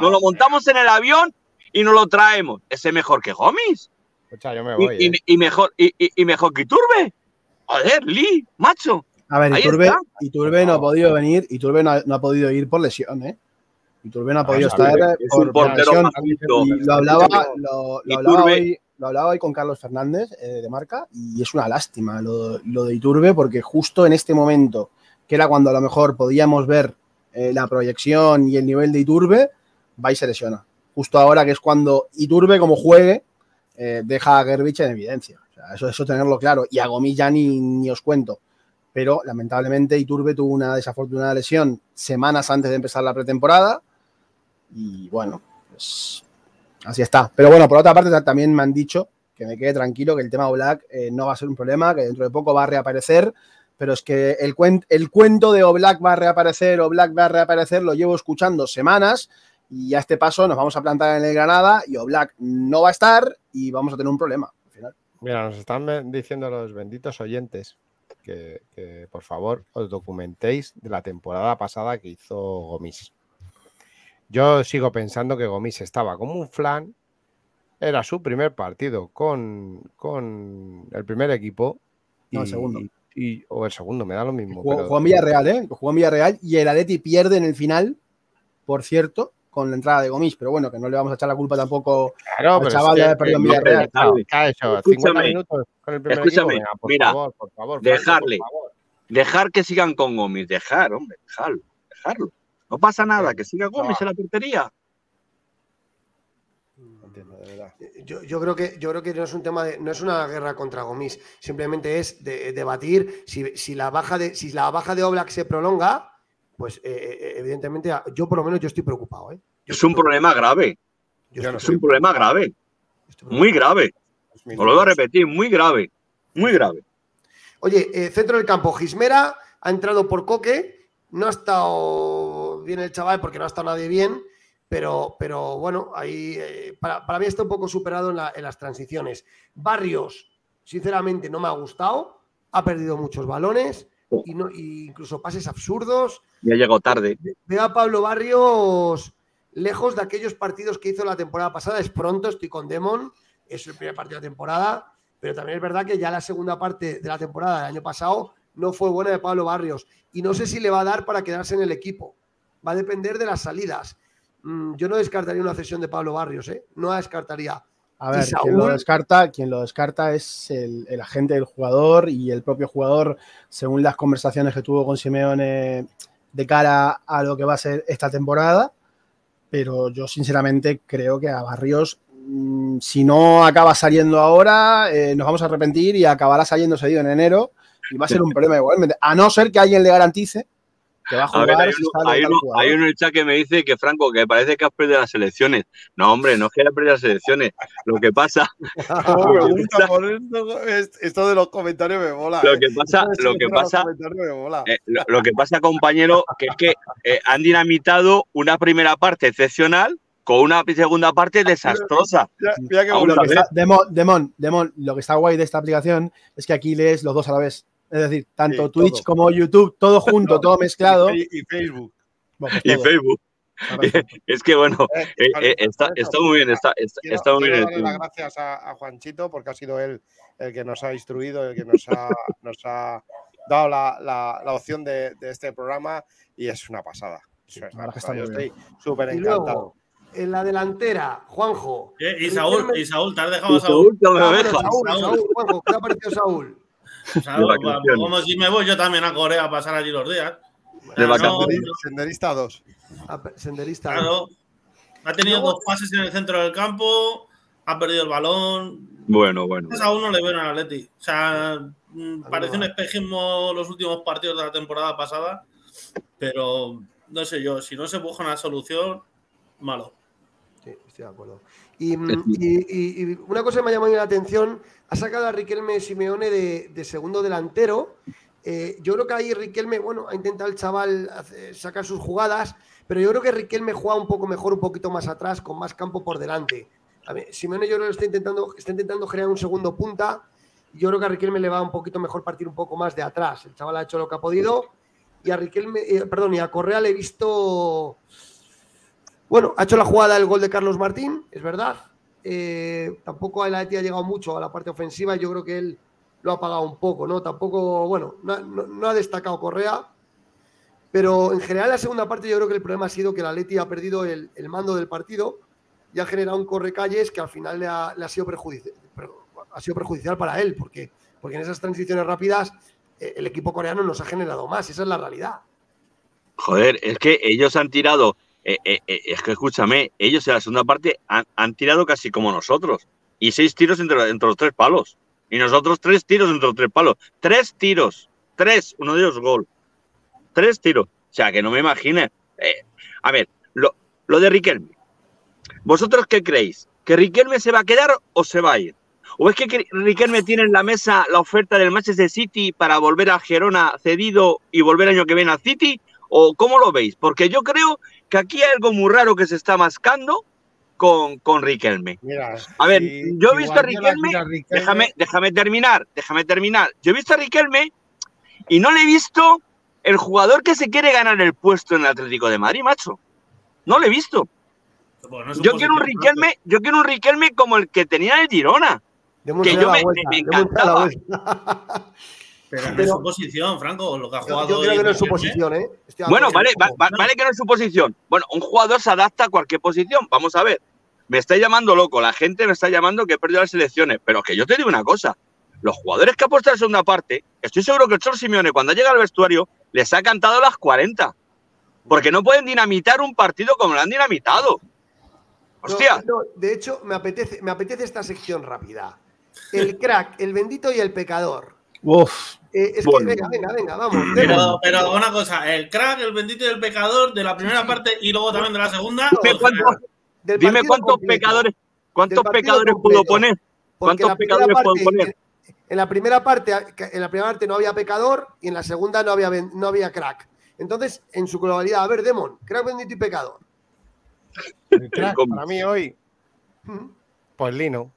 Nos lo montamos en el avión y nos lo traemos. Ese es mejor que Gomis. Pucha, yo me voy, y mejor que Iturbe. Joder, Lee, macho. A ver, Iturbe no ha podido venir. Iturbe no ha podido ir por lesión, ¿eh? Iturbe no ha podido estar por lesión. Lo hablaba hoy con Carlos Fernández de Marca, y es una lástima lo de Iturbe, porque justo en este momento, que era cuando a lo mejor podíamos ver la proyección y el nivel de Iturbe, va y se lesiona. Justo ahora, que es cuando Iturbe, como juegue, deja a Gervic en evidencia. O sea, eso tenerlo claro. Y a Gomis ya ni os cuento. Pero, lamentablemente, Iturbe tuvo una desafortunada lesión semanas antes de empezar la pretemporada. Y, bueno, pues así está. Pero, bueno, por otra parte, también me han dicho que me quede tranquilo, que el tema Oblak no va a ser un problema, que dentro de poco va a reaparecer. Pero es que el cuento de Oblak va a reaparecer, lo llevo escuchando semanas. Y a este paso nos vamos a plantar en el Granada y Oblak no va a estar y vamos a tener un problema al final. Mira, nos están diciendo los benditos oyentes que por favor os documentéis de la temporada pasada que hizo Gomis. Yo sigo pensando que Gomis estaba como un flan. Era su primer partido con el primer equipo. No, el segundo. O el segundo, me da lo mismo. Jugó en Villarreal, ¿eh? Jugó en Villarreal y el Atleti pierde en el final, por cierto, con la entrada de Gomis, pero bueno, que no le vamos a echar la culpa tampoco al chaval de perdido en Villarreal. Escúchame, mira, dejar que sigan con Gomis, dejarlo. No pasa nada, que siga Gomis en la portería. Yo creo que no es un tema no es una guerra contra Gomis, simplemente es debatir si la baja de Oblak se prolonga. Pues evidentemente, yo por lo menos yo estoy preocupado, ¿eh? Es un problema grave. Muy grave. Os lo voy a repetir, muy grave. Oye, centro del campo, Gismera ha entrado por Koke. No ha estado bien el chaval porque no ha estado nadie bien, pero bueno, ahí para mí está un poco superado en las transiciones. Barrios, sinceramente, no me ha gustado. Ha perdido muchos balones. Y incluso pases absurdos. Ya llegó tarde. Veo a Pablo Barrios lejos de aquellos partidos que hizo la temporada pasada. Es pronto, estoy con Demon. Es el primer partido de la temporada. Pero también es verdad que ya la segunda parte de la temporada del año pasado no fue buena de Pablo Barrios. Y no sé si le va a dar para quedarse en el equipo. Va a depender de las salidas. Yo no descartaría una cesión de Pablo Barrios, ¿eh? No la descartaría. A ver, quien lo descarta es el agente del jugador y el propio jugador, según las conversaciones que tuvo con Simeone de cara a lo que va a ser esta temporada. Pero yo sinceramente creo que a Barrios, si no acaba saliendo ahora, nos vamos a arrepentir y acabará saliendo cedido en enero y va a ser un problema igualmente, a no ser que alguien le garantice que va a jugar. A ver, hay uno en el chat que me dice que, Franco, que parece que has perdido las elecciones. No, hombre, no es que haya perdido las elecciones. Lo que pasa... esto de los comentarios me mola. Lo que pasa, compañero, que es que han dinamitado una primera parte excepcional con una segunda parte desastrosa. Demon, lo que está guay de esta aplicación es que aquí lees los dos a la vez. Es decir, tanto Twitch todo, como YouTube, todo junto, todo mezclado. Y Facebook. Vamos, y Facebook. Es que bueno, está muy bien. Está muy bien. Darle las gracias a Juanchito, porque ha sido él el que nos ha instruido, el que nos ha dado la opción de este programa, y es una pasada. Yo estoy súper encantado. En la delantera, Juanjo. ¿Y Saúl, te has dejado a Saúl? Juanjo, ¿qué ha parecido Saúl? O sea, como si me voy yo también a Corea a pasar allí los días. De vacaciones. No. Senderista 2. Senderista 2. Claro. Ha tenido dos pases en el centro del campo. Ha perdido el balón. Bueno. A uno le ven al Atleti. O sea, parece un espejismo los últimos partidos de la temporada pasada. Pero no sé yo. Si no se busca una solución, malo. Sí, estoy de acuerdo. Y una cosa que me ha llamado la atención, ha sacado a Riquelme Simeone de segundo delantero. Yo creo que ahí Riquelme, bueno, ha intentado el chaval sacar sus jugadas, pero yo creo que Riquelme juega un poco mejor, un poquito más atrás, con más campo por delante. A ver, Simeone yo creo que está intentando generar un segundo punta. Yo creo que a Riquelme le va un poquito mejor partir un poco más de atrás. El chaval ha hecho lo que ha podido. Y a Riquelme, y a Correa le he visto... Bueno, ha hecho la jugada del gol de Carlos Martín, es verdad. Tampoco a la ETI ha llegado mucho a la parte ofensiva. Yo creo que él lo ha pagado un poco, ¿no? Tampoco, bueno, no ha destacado Correa, pero en general la segunda parte yo creo que el problema ha sido que el Atleti ha perdido el mando del partido y ha generado un correcalles que al final le ha sido perjudicial para él, porque en esas transiciones rápidas el equipo coreano nos ha generado más, esa es la realidad. Joder, es que ellos han tirado, es que escúchame, ellos en la segunda parte han tirado casi como nosotros y 6 tiros entre los 3 palos. Y nosotros 3 tiros entre los 3 palos. 3 tiros. 3. Uno de ellos gol. 3 tiros. O sea, que no me imagines. A ver, lo de Riquelme. ¿Vosotros qué creéis? ¿Que Riquelme se va a quedar o se va a ir? ¿O es que Riquelme tiene en la mesa la oferta del Manchester City para volver a Girona cedido y volver el año que viene al City? ¿O cómo lo veis? Porque yo creo que aquí hay algo muy raro que se está mascando con Riquelme. Mira, a ver, yo he visto a Riquelme, déjame terminar. Yo he visto a Riquelme y no le he visto el jugador que se quiere ganar el puesto en el Atlético de Madrid, macho. No le he visto. Bueno, yo quiero un Riquelme como el que tenía el Girona. Que yo me encantaba. Pero no es su posición, Franco, lo que ha jugado. Yo creo que no es su posición, ¿eh? Bueno, vale que no es su posición. Bueno, un jugador se adapta a cualquier posición. Vamos a ver. Me está llamando loco. La gente me está llamando que he perdido las elecciones. Pero es que yo te digo una cosa. Los jugadores que ha puesto en la segunda parte, estoy seguro que el Chor Simeone, cuando llega al vestuario, les ha cantado las 40. Porque no pueden dinamitar un partido como lo han dinamitado. Hostia. No, de hecho, me apetece esta sección rápida. El crack, el bendito y el pecador. Uf, bueno. Venga, vamos. Pero una cosa, el crack, el bendito y el pecador de la primera parte y luego también de la segunda. Dime cuántos pecadores pudo poner. En la primera parte no había pecador y en la segunda no había crack. Entonces, en su globalidad, a ver, Demon, crack, bendito y pecador. El crack, para mí hoy, pues Lino,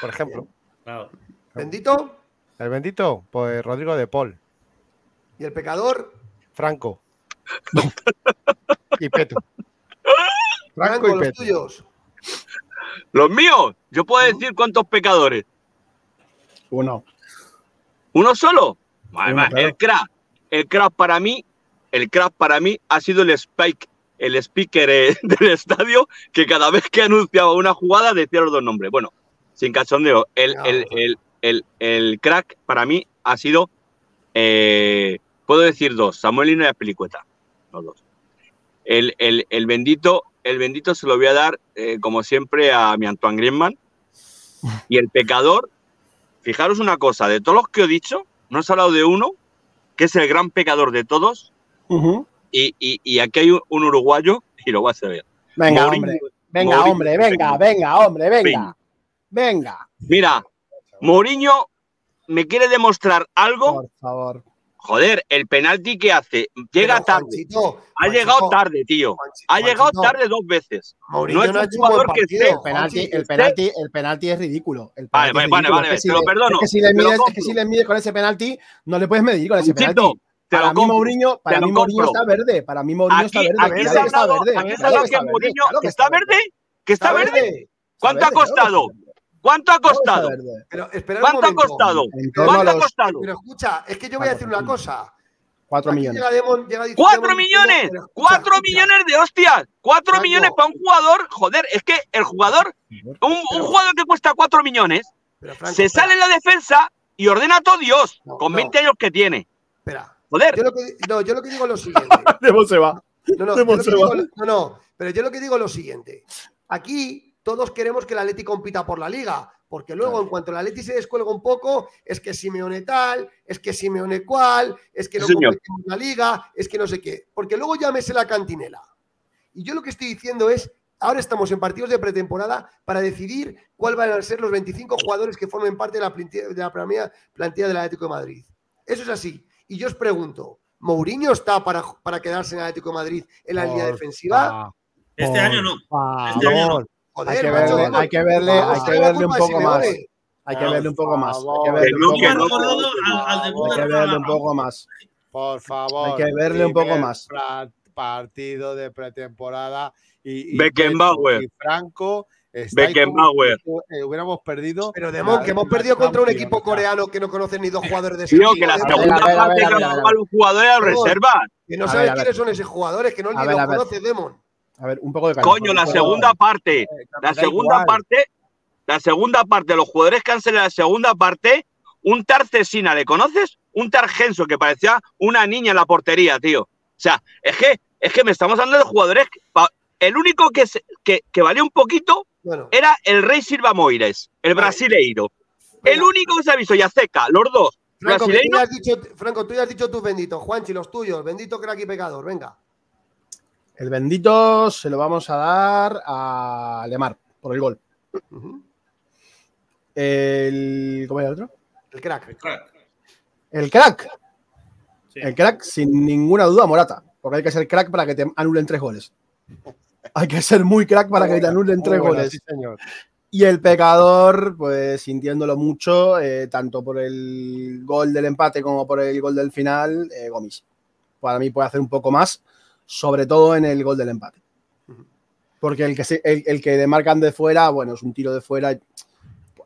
por ejemplo. Claro. Bendito. El bendito, pues Rodrigo de Paul. ¿Y el pecador? Franco. Y Peto. Franco y Peto. ¿Los tuyos? ¿Los míos? Yo puedo decir cuántos pecadores. Uno. ¿Uno solo? Además, claro. El crack para mí ha sido el speaker del estadio, que cada vez que anunciaba una jugada decía los dos nombres. Bueno, sin cachondeo, el crack para mí ha sido, puedo decir 2, Samuel Lino y Azpilicueta, los dos. El bendito se lo voy a dar, como siempre, a mi Antoine Griezmann. Y el pecador, fijaros una cosa, de todos los que he dicho, no he hablado de uno, que es el gran pecador de todos. Uh-huh. Y aquí hay un uruguayo y lo vas a ver. Venga, hombre. Mira. Mourinho me quiere demostrar algo. Por favor. Joder, el penalti que hace. Ha llegado tarde, tío. Ha llegado tarde 2 veces. Mourinho no es un jugador que esté. El penalti es ridículo. Vale. Te lo perdono. Es que si le mides con ese penalti, no le puedes medir con ese penalti. Para mí Mourinho está verde. ¿Está verde? ¿Cuánto ha costado? ¿Cuánto ha costado? Pero escucha, es que yo voy a decir una cosa. 4 millones. ¡4 millones! ¡4 millones de hostias! ¡4 millones para un jugador! Joder, es que el jugador, un jugador que cuesta 4 millones, Franco, se sale en la defensa y ordena a todo Dios con 20 años que tiene. Espera. Joder. Yo lo que digo es lo siguiente. Debo se va. Pero yo lo que digo es lo siguiente. Aquí... Todos queremos que el Atleti compita por la Liga, porque luego, claro, en cuanto el Atleti se descuelga un poco, es que Simeone tal, es que Simeone cual, es que no competimos la Liga, es que no sé qué. Porque luego llámese la cantinela. Y yo lo que estoy diciendo es Ahora estamos en partidos de pretemporada para decidir cuáles van a ser los 25 jugadores que formen parte de la plantilla del Atlético de Madrid. Eso es así. Y yo os pregunto, ¿Mourinho está para quedarse en el Atlético de Madrid en la línea defensiva? Este año no. Este año no. Joder, hay que verle un poco más. Hay que verle un poco más. Por favor. Hay que verle un poco más. Partido de pretemporada y Beckenbauer y Franco Beckenbauer hubiéramos perdido, pero de que hemos perdido contra un equipo coreano que no conocen ni dos jugadores de ese equipo. Que la segunda parte a los jugadores a reserva, que no sabes quiénes son esos jugadores, que no ni los conoces, Demon. A ver, un poco de calma. Coño, la segunda parte, los jugadores que han salido en la segunda parte, un Tarcesina, ¿le conoces? Un Targenso que parecía una niña en la portería, tío. O sea, es que me estamos hablando de jugadores. El único que valía un poquito era el Rey Silva Moires, el brasileiro. Bueno, el único que se ha visto, Yaceca, los dos. Franco, tú ya has dicho tus benditos. Juanchi, los tuyos. Bendito crack y pecador, venga. El bendito se lo vamos a dar a Lemar por el gol. Uh-huh. ¿Cómo era el otro? El crack. El crack, sin ninguna duda, Morata. Porque hay que ser crack para que te anulen 3 goles. Hay que ser muy crack para que te anulen 3 goles. Sí, señor. Y el pecador, pues sintiéndolo mucho, tanto por el gol del empate como por el gol del final, Gomis. Para mí puede hacer un poco más, sobre todo en el gol del empate. Porque el que demarcan de fuera, bueno, es un tiro de fuera.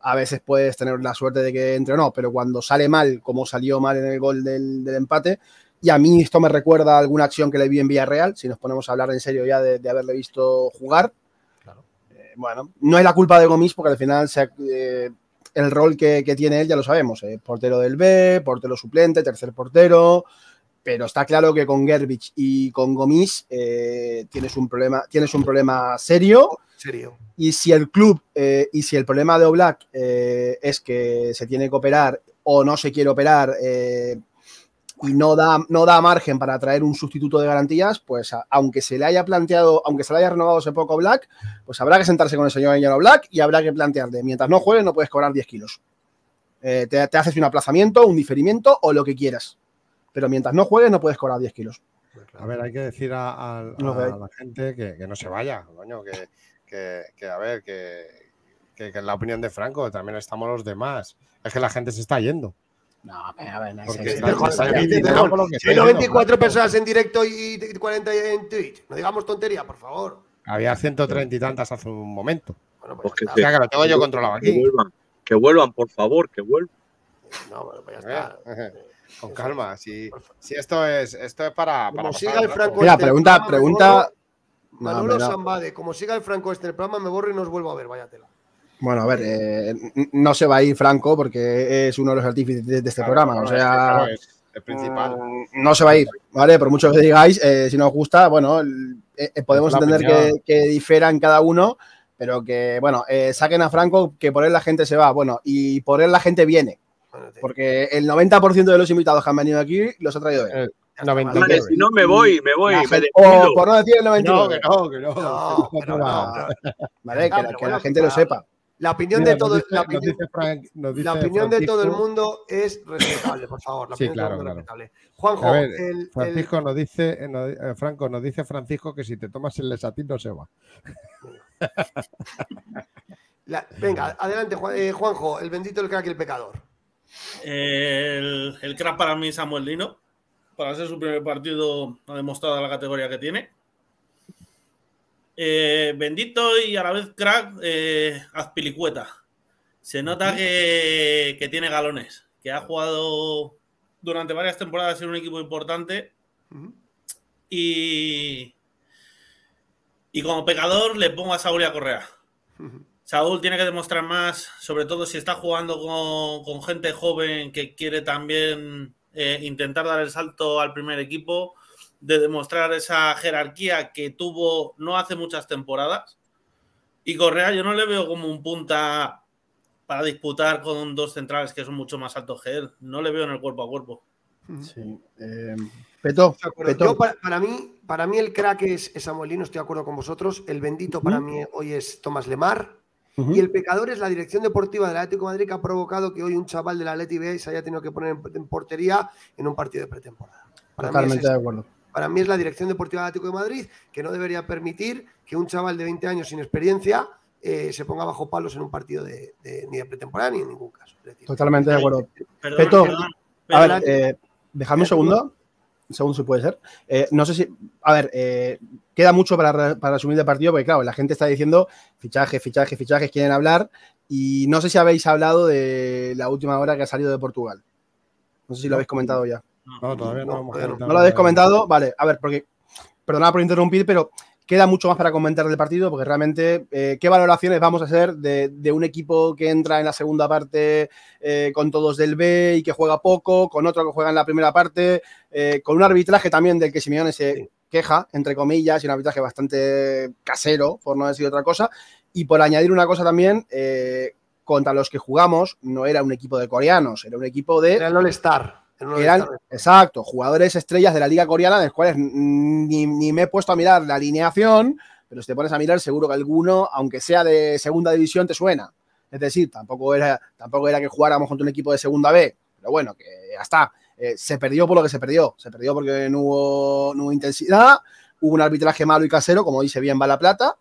A veces puedes tener la suerte de que entre o no, pero cuando sale mal, como salió mal en el gol del empate, y a mí esto me recuerda a alguna acción que le vi en Villarreal, si nos ponemos a hablar en serio ya de haberle visto jugar. Claro. Bueno, no es la culpa de Gomis, porque al final el rol que tiene él ya lo sabemos, portero del B, portero suplente, tercer portero, pero está claro que con Gervic y con Gomis tienes un problema serio. Serio. Y si el club y si el problema de Oblak es que se tiene que operar o no se quiere operar y no da margen para traer un sustituto de garantías, pues aunque se le haya renovado hace poco Oblak, pues habrá que sentarse con el señor Oblak y habrá que plantearle, mientras no juegues no puedes cobrar 10 kilos. Te haces un aplazamiento, un diferimiento o lo que quieras, pero mientras no juegues no puedes cobrar 10 kilos. A ver, hay que decir a la gente que no se vaya, coño, que en la opinión de Franco también estamos los demás. Es que la gente se está yendo. No, a ver, no si hay 94 personas en directo y 40 en Twitch, no digamos tontería, por favor. Había 130 y tantas hace un momento. Bueno, pues lo tengo yo controlado aquí. Que vuelvan, por favor, que vuelvan. No, bueno, pues ya está. Con calma, si esto es para siga el Franco. Mira, pregunta. Manolo Zambade, como siga el Franco este el programa, me borro y no os vuelvo a ver, váyatela. Bueno, a ver, no se va a ir Franco porque es uno de los artífices de este programa. O sea, claro, es principal. No se va a ir, ¿vale? Por mucho que digáis, si no os gusta, bueno, podemos entender que diferan cada uno, pero que, bueno, saquen a Franco, que por él la gente se va, bueno, y por él la gente viene. Porque el 90% de los invitados que han venido aquí los ha traído él. Vale, si no me voy. O por no decir el 99%. No. Vale, que la gente lo sepa. La opinión de todo el mundo es respetable, por favor. La opinión de todo es respetable. Juanjo, a ver, Francisco nos dice, Franco nos dice Francisco que si te tomas el Lesatín no se va. Venga, adelante, Juanjo, el bendito, el crack y el pecador. El crack para mí, Samuel Lino. Para ser su primer partido ha demostrado la categoría que tiene. Bendito y a la vez crack, Azpilicueta. Se nota que tiene galones, que ha jugado durante varias temporadas en un equipo importante. Y como pecador le pongo a Saúl y a Korea. Saúl tiene que demostrar más, sobre todo si está jugando con gente joven que quiere también intentar dar el salto al primer equipo, de demostrar esa jerarquía que tuvo no hace muchas temporadas. Y Correa yo no le veo como un punta para disputar con dos centrales que son mucho más altos que él. No le veo en el cuerpo a cuerpo. Sí. Petó. Yo, para mí el crack es Samuel Lino, estoy de acuerdo con vosotros. El bendito para mí hoy es Tomás Lemar. Y el pecador es la dirección deportiva del Atlético de Madrid, que ha provocado que hoy un chaval del Atleti B se haya tenido que poner en portería en un partido de pretemporada. Totalmente de acuerdo. Para mí es la dirección deportiva del Atlético de Madrid, que no debería permitir que un chaval de 20 años sin experiencia se ponga bajo palos en un partido ni de pretemporada ni en ningún caso. Es decir, totalmente de acuerdo. Perdón, a ver, dejadme un segundo. Un segundo, si puede ser. No sé si... A ver, queda mucho para resumir el partido, porque claro, la gente está diciendo fichajes, quieren hablar, y no sé si habéis hablado de la última hora que ha salido de Portugal. No sé si lo habéis comentado ya. No, todavía no. ¿No lo habéis comentado? Vale, a ver, porque... Perdonad por interrumpir, pero queda mucho más para comentar del partido, porque realmente ¿qué valoraciones vamos a hacer de un equipo que entra en la segunda parte con todos del B y que juega poco, con otro que juega en la primera parte, con un arbitraje también del que Simeone se queja, entre comillas, y un arbitraje bastante casero, por no decir otra cosa, y por añadir una cosa también, contra los que jugamos no era un equipo de coreanos, era un equipo de... Era el All-Star. Eran, exacto, jugadores estrellas de la liga coreana, de los cuales ni me he puesto a mirar la alineación, pero si te pones a mirar seguro que alguno, aunque sea de segunda división, te suena. Es decir, tampoco era que jugáramos contra un equipo de segunda B, pero bueno, que ya está. Se perdió por lo que se perdió. Se perdió porque no hubo intensidad, hubo un arbitraje malo y casero, como dice bien Balaplata,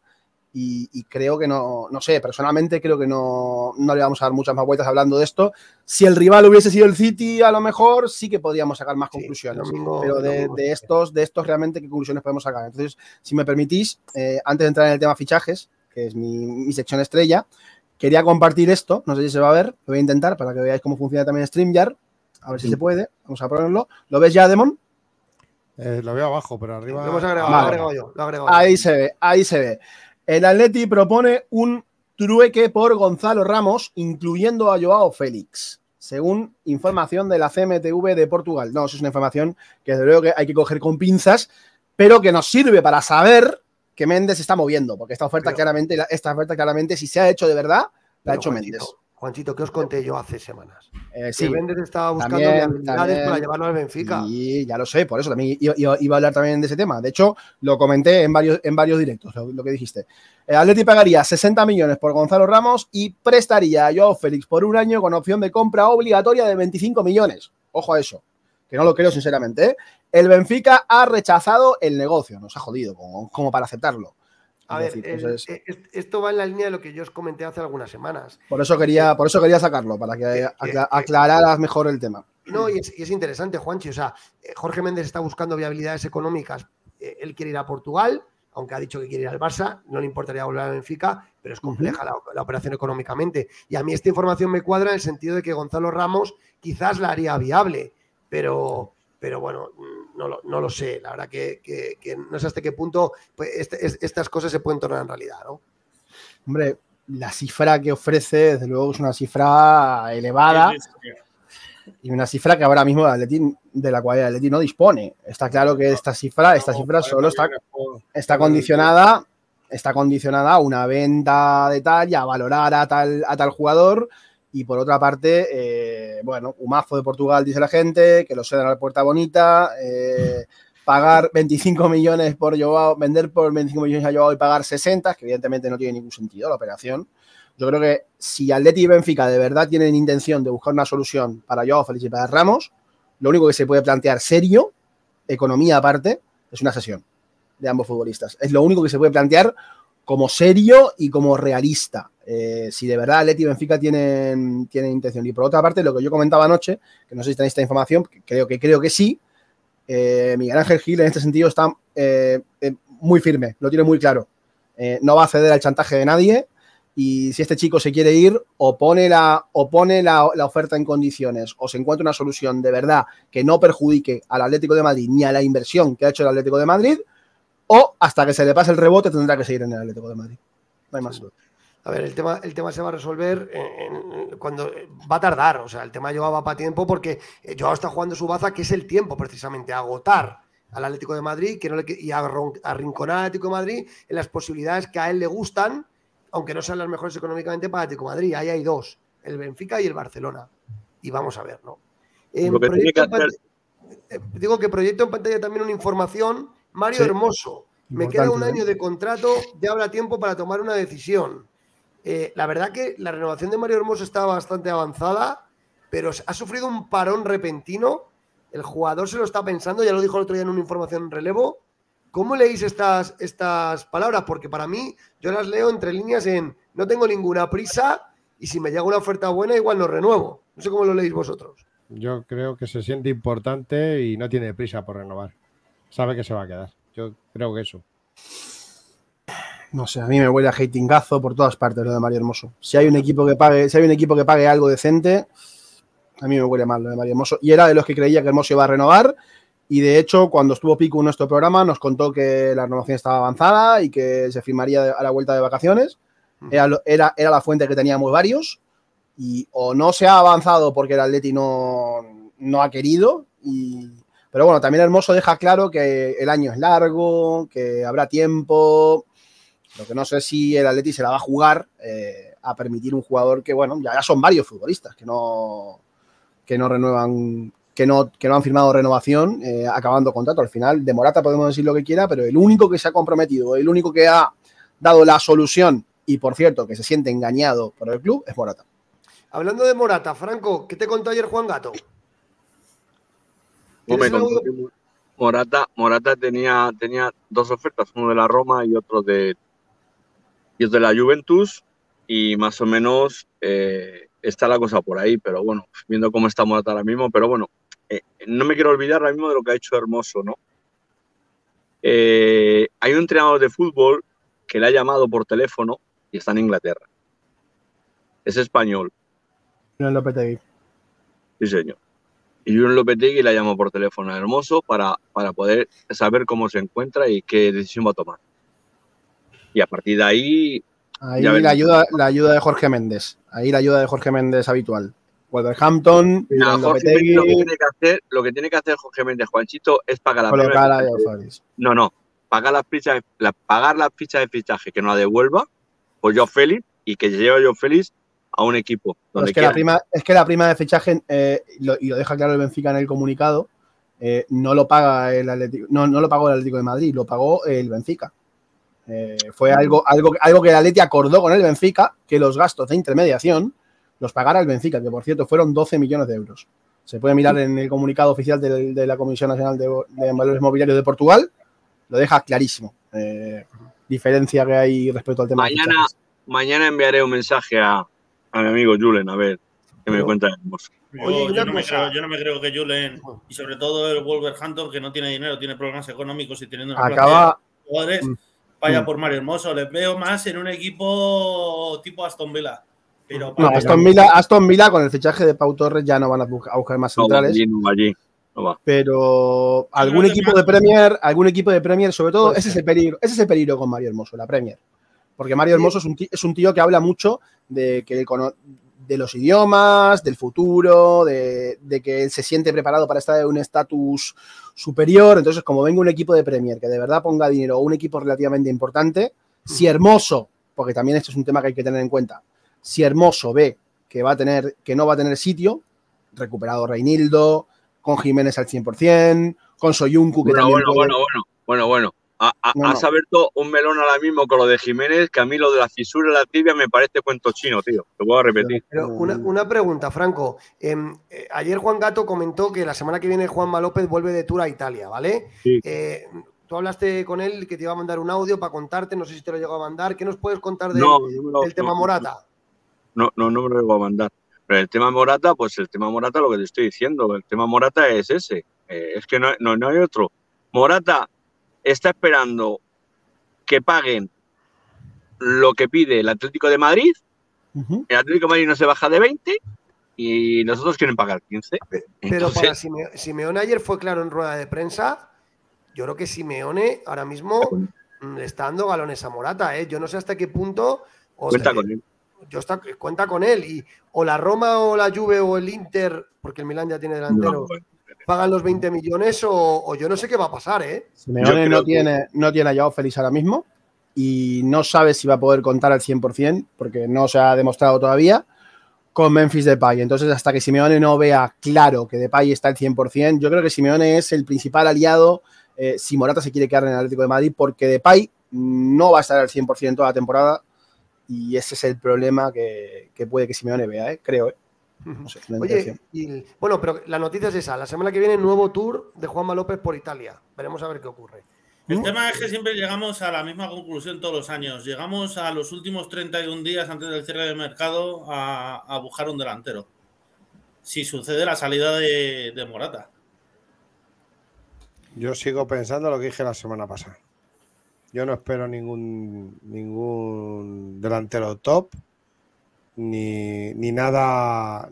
y creo que no sé, personalmente creo que no le vamos a dar muchas más vueltas hablando de esto. Si el rival hubiese sido el City, a lo mejor sí que podríamos sacar más conclusiones, pero de estos realmente, ¿qué conclusiones podemos sacar? Entonces, si me permitís, antes de entrar en el tema fichajes, que es mi sección estrella, quería compartir esto, no sé si se va a ver, lo voy a intentar para que veáis cómo funciona también StreamYard, a ver si se puede, vamos a ponerlo. ¿Lo ves ya, Demon? Lo veo abajo, pero arriba... Lo hemos agregado, vale. lo agrego yo. Ahí se ve. El Atleti propone un trueque por Gonzalo Ramos, incluyendo a João Félix, según información de la CMTV de Portugal. No, eso es una información que desde luego que hay que coger con pinzas, pero que nos sirve para saber que Méndez se está moviendo, porque esta oferta claramente, si se ha hecho de verdad, la ha hecho Méndez. Juanchito, ¿qué os conté yo hace semanas? Sí. Méndez estaba buscando habilidades para llevarlo al Benfica. Y ya lo sé, por eso también iba a hablar también de ese tema. De hecho, lo comenté en varios directos, lo que dijiste. El Atleti pagaría 60 millones por Gonzalo Ramos y prestaría a João Félix por un año con opción de compra obligatoria de 25 millones. Ojo a eso, que no lo creo sinceramente, ¿eh? El Benfica ha rechazado el negocio, nos ha jodido como para aceptarlo. A ver, esto va en la línea de lo que yo os comenté hace algunas semanas. Por eso quería sacarlo, para que aclararas mejor el tema. No, y es interesante, Juanchi. O sea, Jorge Méndez está buscando viabilidades económicas. Él quiere ir a Portugal, aunque ha dicho que quiere ir al Barça. No le importaría volver a Benfica, pero es compleja la operación económicamente. Y a mí esta información me cuadra en el sentido de que Gonzalo Ramos quizás la haría viable, pero bueno, no lo sé. La verdad que no sé hasta qué punto pues, estas cosas se pueden tornar en realidad, ¿no? Hombre, la cifra que ofrece, desde luego, es una cifra elevada y una cifra que ahora mismo de la cual el Atleti no dispone. Está claro que esta cifra solo está condicionada... Está condicionada a una venta de tal y a valorar a tal jugador... Y por otra parte, bueno, Humazo de Portugal, dice la gente, que lo cedan a la Puerta Bonita, pagar 25 millones por Joao, vender por 25 millones a Joao y pagar 60, que evidentemente no tiene ningún sentido la operación. Yo creo que si Atleti y Benfica de verdad tienen intención de buscar una solución para Joao Félix y para Ramos, lo único que se puede plantear serio, economía aparte, es una cesión de ambos futbolistas. Es lo único que se puede plantear como serio y como realista. Si de verdad Atleti y Benfica tienen intención. Y por otra parte, lo que yo comentaba anoche, que no sé si tenéis esta información, creo que sí, Miguel Ángel Gil en este sentido está muy firme, lo tiene muy claro. No va a ceder al chantaje de nadie, y si este chico se quiere ir, o pone la oferta en condiciones, o se encuentra una solución de verdad que no perjudique al Atlético de Madrid ni a la inversión que ha hecho el Atlético de Madrid, o hasta que se le pase el rebote tendrá que seguir en el Atlético de Madrid. No hay más duda. A ver, el tema se va a resolver cuando va a tardar. O sea, el tema de Joao va para tiempo, porque Joao está jugando su baza, que es el tiempo precisamente, a agotar al Atlético de Madrid y a arrinconar al Atlético de Madrid en las posibilidades que a él le gustan, aunque no sean las mejores económicamente para el Atlético de Madrid. Ahí hay dos, el Benfica y el Barcelona. Y vamos a ver, ¿no? Lo que tiene que hacer digo que proyecto en pantalla también una información. Mario Hermoso, me queda un año de contrato, ya habrá tiempo para tomar una decisión. La verdad que la renovación de Mario Hermoso está bastante avanzada, pero ha sufrido un parón repentino. El jugador se lo está pensando, ya lo dijo el otro día en una información en relevo. ¿Cómo leéis estas palabras? Porque para mí, yo las leo entre líneas en no tengo ninguna prisa y si me llega una oferta buena igual lo renuevo. No sé cómo lo leéis vosotros. Yo creo que se siente importante y no tiene prisa por renovar. Sabe que se va a quedar. Yo creo que eso. No sé, a mí me huele a hatingazo por todas partes lo de Mario Hermoso. Si hay un equipo que pague algo decente, a mí me huele mal lo de Mario Hermoso. Y era de los que creía que Hermoso iba a renovar. Y de hecho, cuando estuvo Pico en nuestro programa, nos contó que la renovación estaba avanzada y que se firmaría a la vuelta de vacaciones. Era la fuente que teníamos varios. Y o no se ha avanzado porque el Atleti no ha querido. Pero bueno, también Hermoso deja claro que el año es largo, que habrá tiempo. Lo que no sé si el Atleti se la va a jugar a permitir un jugador que, bueno, ya son varios futbolistas que no renuevan. Que no han firmado renovación, acabando contrato. Al final, de Morata podemos decir lo que quiera, pero el único que se ha comprometido, el único que ha dado la solución y, por cierto, que se siente engañado por el club, es Morata. Hablando de Morata, Franco, ¿qué te contó ayer Juan Gato? Morata tenía dos ofertas, uno de la Roma y otro de la Juventus, y más o menos está la cosa por ahí, pero bueno, viendo cómo está Morata ahora mismo, pero bueno, no me quiero olvidar ahora mismo de lo que ha hecho Hermoso, ¿no? Hay un entrenador de fútbol que le ha llamado por teléfono y está en Inglaterra. Es español. Julen Lopetegui. Sí, señor. Y Julen Lopetegui le llamó por teléfono a Hermoso para poder saber cómo se encuentra y qué decisión va a tomar. Y a partir de ahí... Ahí la ayuda de Jorge Méndez. Ahí la ayuda de Jorge Méndez habitual. Wolverhampton, Lopetegui... Lo que tiene que hacer Jorge Méndez, Juanchito, es pagar las fichas de fichaje, que no la devuelva por João Félix y que lleve a João Félix a un equipo. Donde la prima de fichaje, y lo deja claro el Benfica en el comunicado, no lo paga el Atlético, no lo pagó el Atlético de Madrid, lo pagó el Benfica. Fue algo que el Atleti acordó con el Benfica, que los gastos de intermediación los pagara el Benfica, que por cierto fueron 12 millones de euros. Se puede mirar en el comunicado oficial de la Comisión Nacional de Valores Mobiliarios de Portugal, lo deja clarísimo. Diferencia que hay respecto al tema. Mañana enviaré un mensaje a mi amigo Julen, a ver que me cuenta Hermoso. Yo no me creo que Julen, y sobre todo el Wolverhampton, que no tiene dinero, tiene problemas económicos y teniendo jugadores, vaya por Mario Hermoso. Les veo más en un equipo tipo Aston Villa. Pero no, Aston Villa con el fichaje de Pau Torres ya no van a buscar más centrales. No va. Pero algún equipo de Premier, sobre todo, ese es el peligro con Mario Hermoso, la Premier. Porque Mario Hermoso es un tío que habla mucho de los idiomas, del futuro, de que él se siente preparado para estar en un estatus superior. Entonces, como venga un equipo de Premier que de verdad ponga dinero o un equipo relativamente importante, si Hermoso, porque también esto es un tema que hay que tener en cuenta, si Hermoso ve que no va a tener sitio, recuperado Reinildo, con Jiménez al 100%, con Soyuncu, que bueno. Has abierto un melón ahora mismo con lo de Jiménez, que a mí lo de la fisura de la tibia me parece cuento chino, tío. Te voy a repetir. Pero una pregunta, Franco. Ayer Juan Gato comentó que la semana que viene Juanma López vuelve de tour a Italia, ¿vale? Sí. Tú hablaste con él que te iba a mandar un audio para contarte, no sé si te lo llegó a mandar. ¿Qué nos puedes contar del tema Morata? No me lo llegó a mandar. Pero el tema Morata, lo que te estoy diciendo, el tema Morata es ese. Es que no hay otro. Morata está esperando que paguen lo que pide el Atlético de Madrid. Uh-huh. El Atlético de Madrid no se baja de 20 y nosotros quieren pagar 15. Pero entonces, para Simeone ayer fue claro en rueda de prensa. Yo creo que Simeone ahora mismo le está dando galones a Morata. Yo no sé hasta qué punto... Cuenta con él. Y o la Roma o la Juve o el Inter, porque el Milan ya tiene delantero... No, bueno. Pagan los 20 millones o yo no sé qué va a pasar, ¿eh? Simeone no tiene a Joao Félix ahora mismo y no sabe si va a poder contar al 100% porque no se ha demostrado todavía. con Memphis Depay. Entonces, hasta que Simeone no vea claro que Depay está al 100%, yo creo que Simeone es el principal aliado si Morata se quiere quedar en el Atlético de Madrid, porque Depay no va a estar al 100% toda la temporada y ese es el problema que puede que Simeone vea, creo. No sé, oye, bueno, pero la noticia es esa. La semana que viene, nuevo tour de Juanma López por Italia. Veremos a ver qué ocurre. El tema es que siempre llegamos a la misma conclusión todos los años. Llegamos a los últimos 31 días antes del cierre de mercado a buscar un delantero. Si sucede la salida de Morata. Yo sigo pensando lo que dije la semana pasada. Yo no espero ningún delantero top ni nada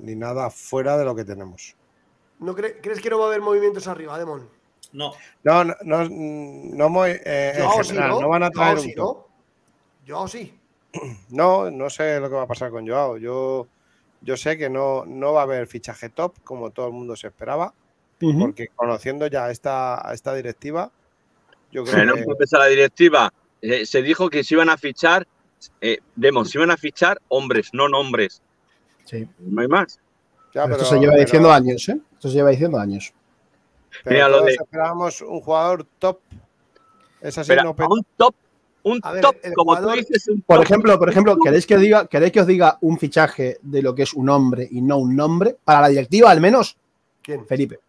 fuera de lo que tenemos. ¿No crees que no va a haber movimientos arriba, Demon? No, en general, no van a traer un top. Joao sí. No sé lo que va a pasar con Joao. Yo sé que no va a haber fichaje top como todo el mundo se esperaba, porque conociendo ya esta directiva, yo creo que no empezó la directiva. Se dijo que se iban a fichar, se iban a fichar hombres, no nombres. Sí. No hay más. Ya, pero esto se lleva diciendo años, ¿eh? Pero todos esperábamos un jugador top. Es así, no un top, como jugador, tú dices, un top. Por ejemplo, ¿queréis que os diga un fichaje de lo que es un hombre y no un nombre? Para la directiva, al menos. ¿Quién? Felipe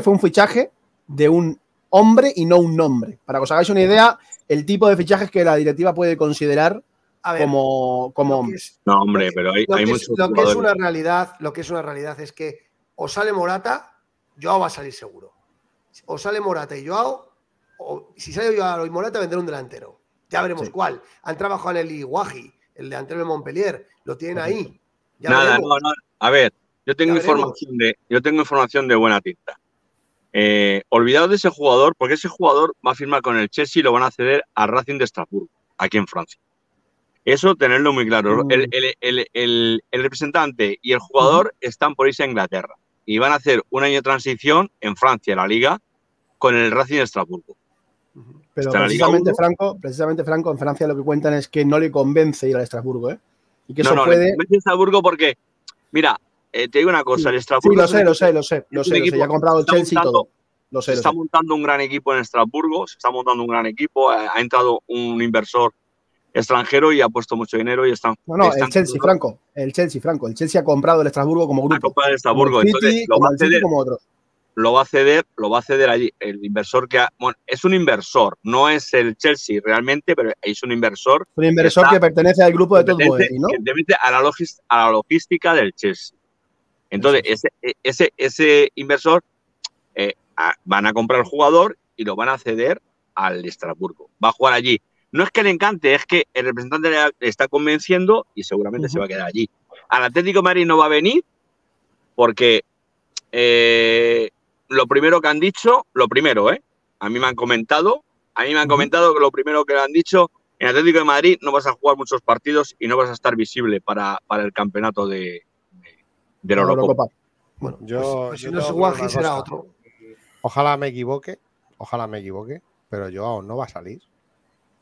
fue un fichaje de un hombre y no un nombre. Para que os hagáis una idea, el tipo de fichajes que la directiva puede considerar como hombres. No, hombre, pero hay muchos jugadores. Lo que es una realidad es que o sale Morata, Joao va a salir seguro. O sale Morata y Joao, o si sale Joao y Morata, vendrá un delantero. Ya veremos cuál. Han trabajado en el Iguaji, el delantero de Montpellier. Lo tienen ahí. A ver, yo tengo información de buena tinta. Olvidaos de ese jugador, porque ese jugador va a firmar con el Chelsea y lo van a ceder a Racing de Estrasburgo, aquí en Francia. Eso, tenerlo muy claro. El representante y el jugador están por irse a Inglaterra y van a hacer un año de transición en Francia, en la Liga, con el Racing de Estrasburgo. Pero precisamente Franco, en Francia lo que cuentan es que no le convence ir al Estrasburgo, y que le convence Estrasburgo porque, mira, te digo una cosa, el Estrasburgo... Sí, lo sé, ya ha comprado el Chelsea y todo. Se está montando un gran equipo en Estrasburgo, ha entrado un inversor extranjero y ha puesto mucho dinero y están... El Chelsea ha comprado el Estrasburgo como grupo. Ha comprado el Estrasburgo, como el City, entonces lo va a ceder allí. El inversor es un inversor, no es el Chelsea realmente, pero es un inversor. Un inversor que pertenece al grupo de Tottenham, ¿no? Pertenece a la logística del Chelsea. Entonces, ese inversor van a comprar al jugador y lo van a ceder al Estrasburgo. Va a jugar allí. No es que le encante, es que el representante le está convenciendo y seguramente se va a quedar allí. Al Atlético de Madrid no va a venir porque lo primero que han dicho, a mí me han comentado que lo primero que le han dicho, en Atlético de Madrid no vas a jugar muchos partidos y no vas a estar visible para el campeonato de la Eurocopa. Bueno, yo no Guaji será otro. Ojalá me equivoque, pero Joao no va a salir.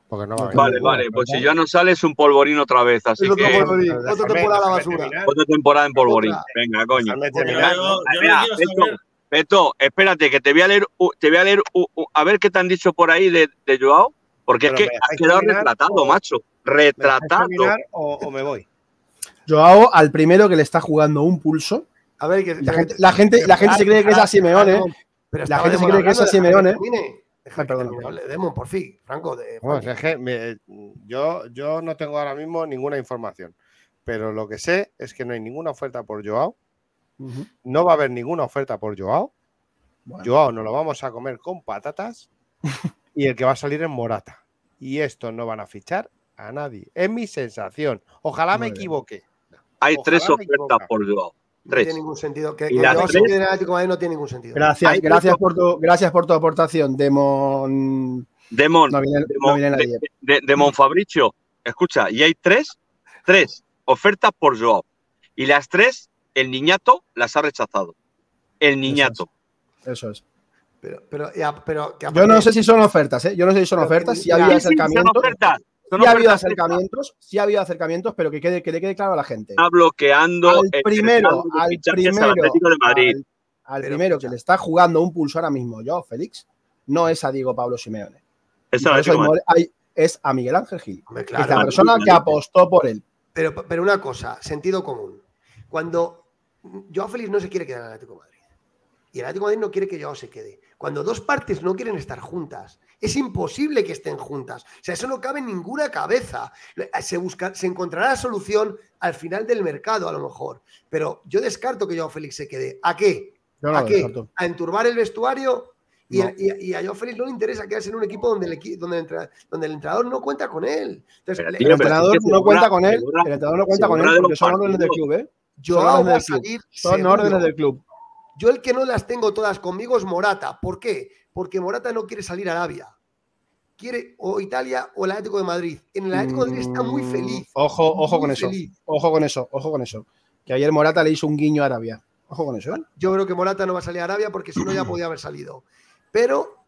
Porque no va a vale, pues si Joao no sale es un polvorín otra vez, así que... Otra temporada a la basura. Otra temporada en polvorín. Venga, coño. Beto, espérate, que te voy a leer, a ver qué te han dicho por ahí de Joao, porque pero es que has quedado retratado, macho. Retratado. ¿O me voy? Joao, al primero que le está jugando un pulso. A ver, que la gente se cree que es a Simeone. La gente se cree que es a Simeone. Demos por fin, Franco. Es que yo no tengo ahora mismo ninguna información, pero lo que sé es que no hay ninguna oferta por Joao. No va a haber ninguna oferta por Joao. Bueno. Joao nos lo vamos a comer con patatas y el que va a salir es Morata. Y estos no van a fichar a nadie. Es mi sensación. Ojalá me equivoque. Hay tres ofertas por Joao. No tiene ningún sentido. No tiene ningún sentido. Gracias por tu aportación, Demon. Demon Fabricio. Escucha, y hay tres ofertas por Joao. Y las tres, el niñato las ha rechazado. El niñato. Eso es. Pero yo no sé si son ofertas, ¿eh? Yo no sé si son ofertas. Si había acercamiento. no ha habido acercamientos, sí ha habido acercamientos, pero que le quede claro a la gente. Está bloqueando al primero Atlético de Madrid. Al primero que le está jugando un pulso ahora mismo, João Félix, no es a Diego Pablo Simeone. Es a Miguel Ángel Gil, hombre, claro, es la persona que apostó por él. Pero una cosa, sentido común. Cuando João Félix no se quiere quedar en el Atlético de Madrid y el Atlético de Madrid no quiere que João se quede, cuando dos partes no quieren estar juntas, es imposible que estén juntas. O sea, eso no cabe en ninguna cabeza. Se encontrará la solución al final del mercado, a lo mejor. Pero yo descarto que João Félix se quede. ¿A qué? No, ¿a qué? ¿A enturbar el vestuario? No. Y a João Félix no le interesa quedarse en un equipo donde el entrenador no cuenta con él. Entonces, el entrenador no cuenta con él. El entrenador no cuenta con él porque son órdenes del club, ¿eh? Son órdenes del club. Yo el que no las tengo todas conmigo es Morata. ¿Por qué? Porque Morata no quiere salir a Arabia. Quiere o Italia o el Atlético de Madrid. En el Atlético de Madrid está muy feliz. Ojo con eso. Que ayer Morata le hizo un guiño a Arabia. Ojo con eso, ¿eh? Yo creo que Morata no va a salir a Arabia porque si no ya podía haber salido. Pero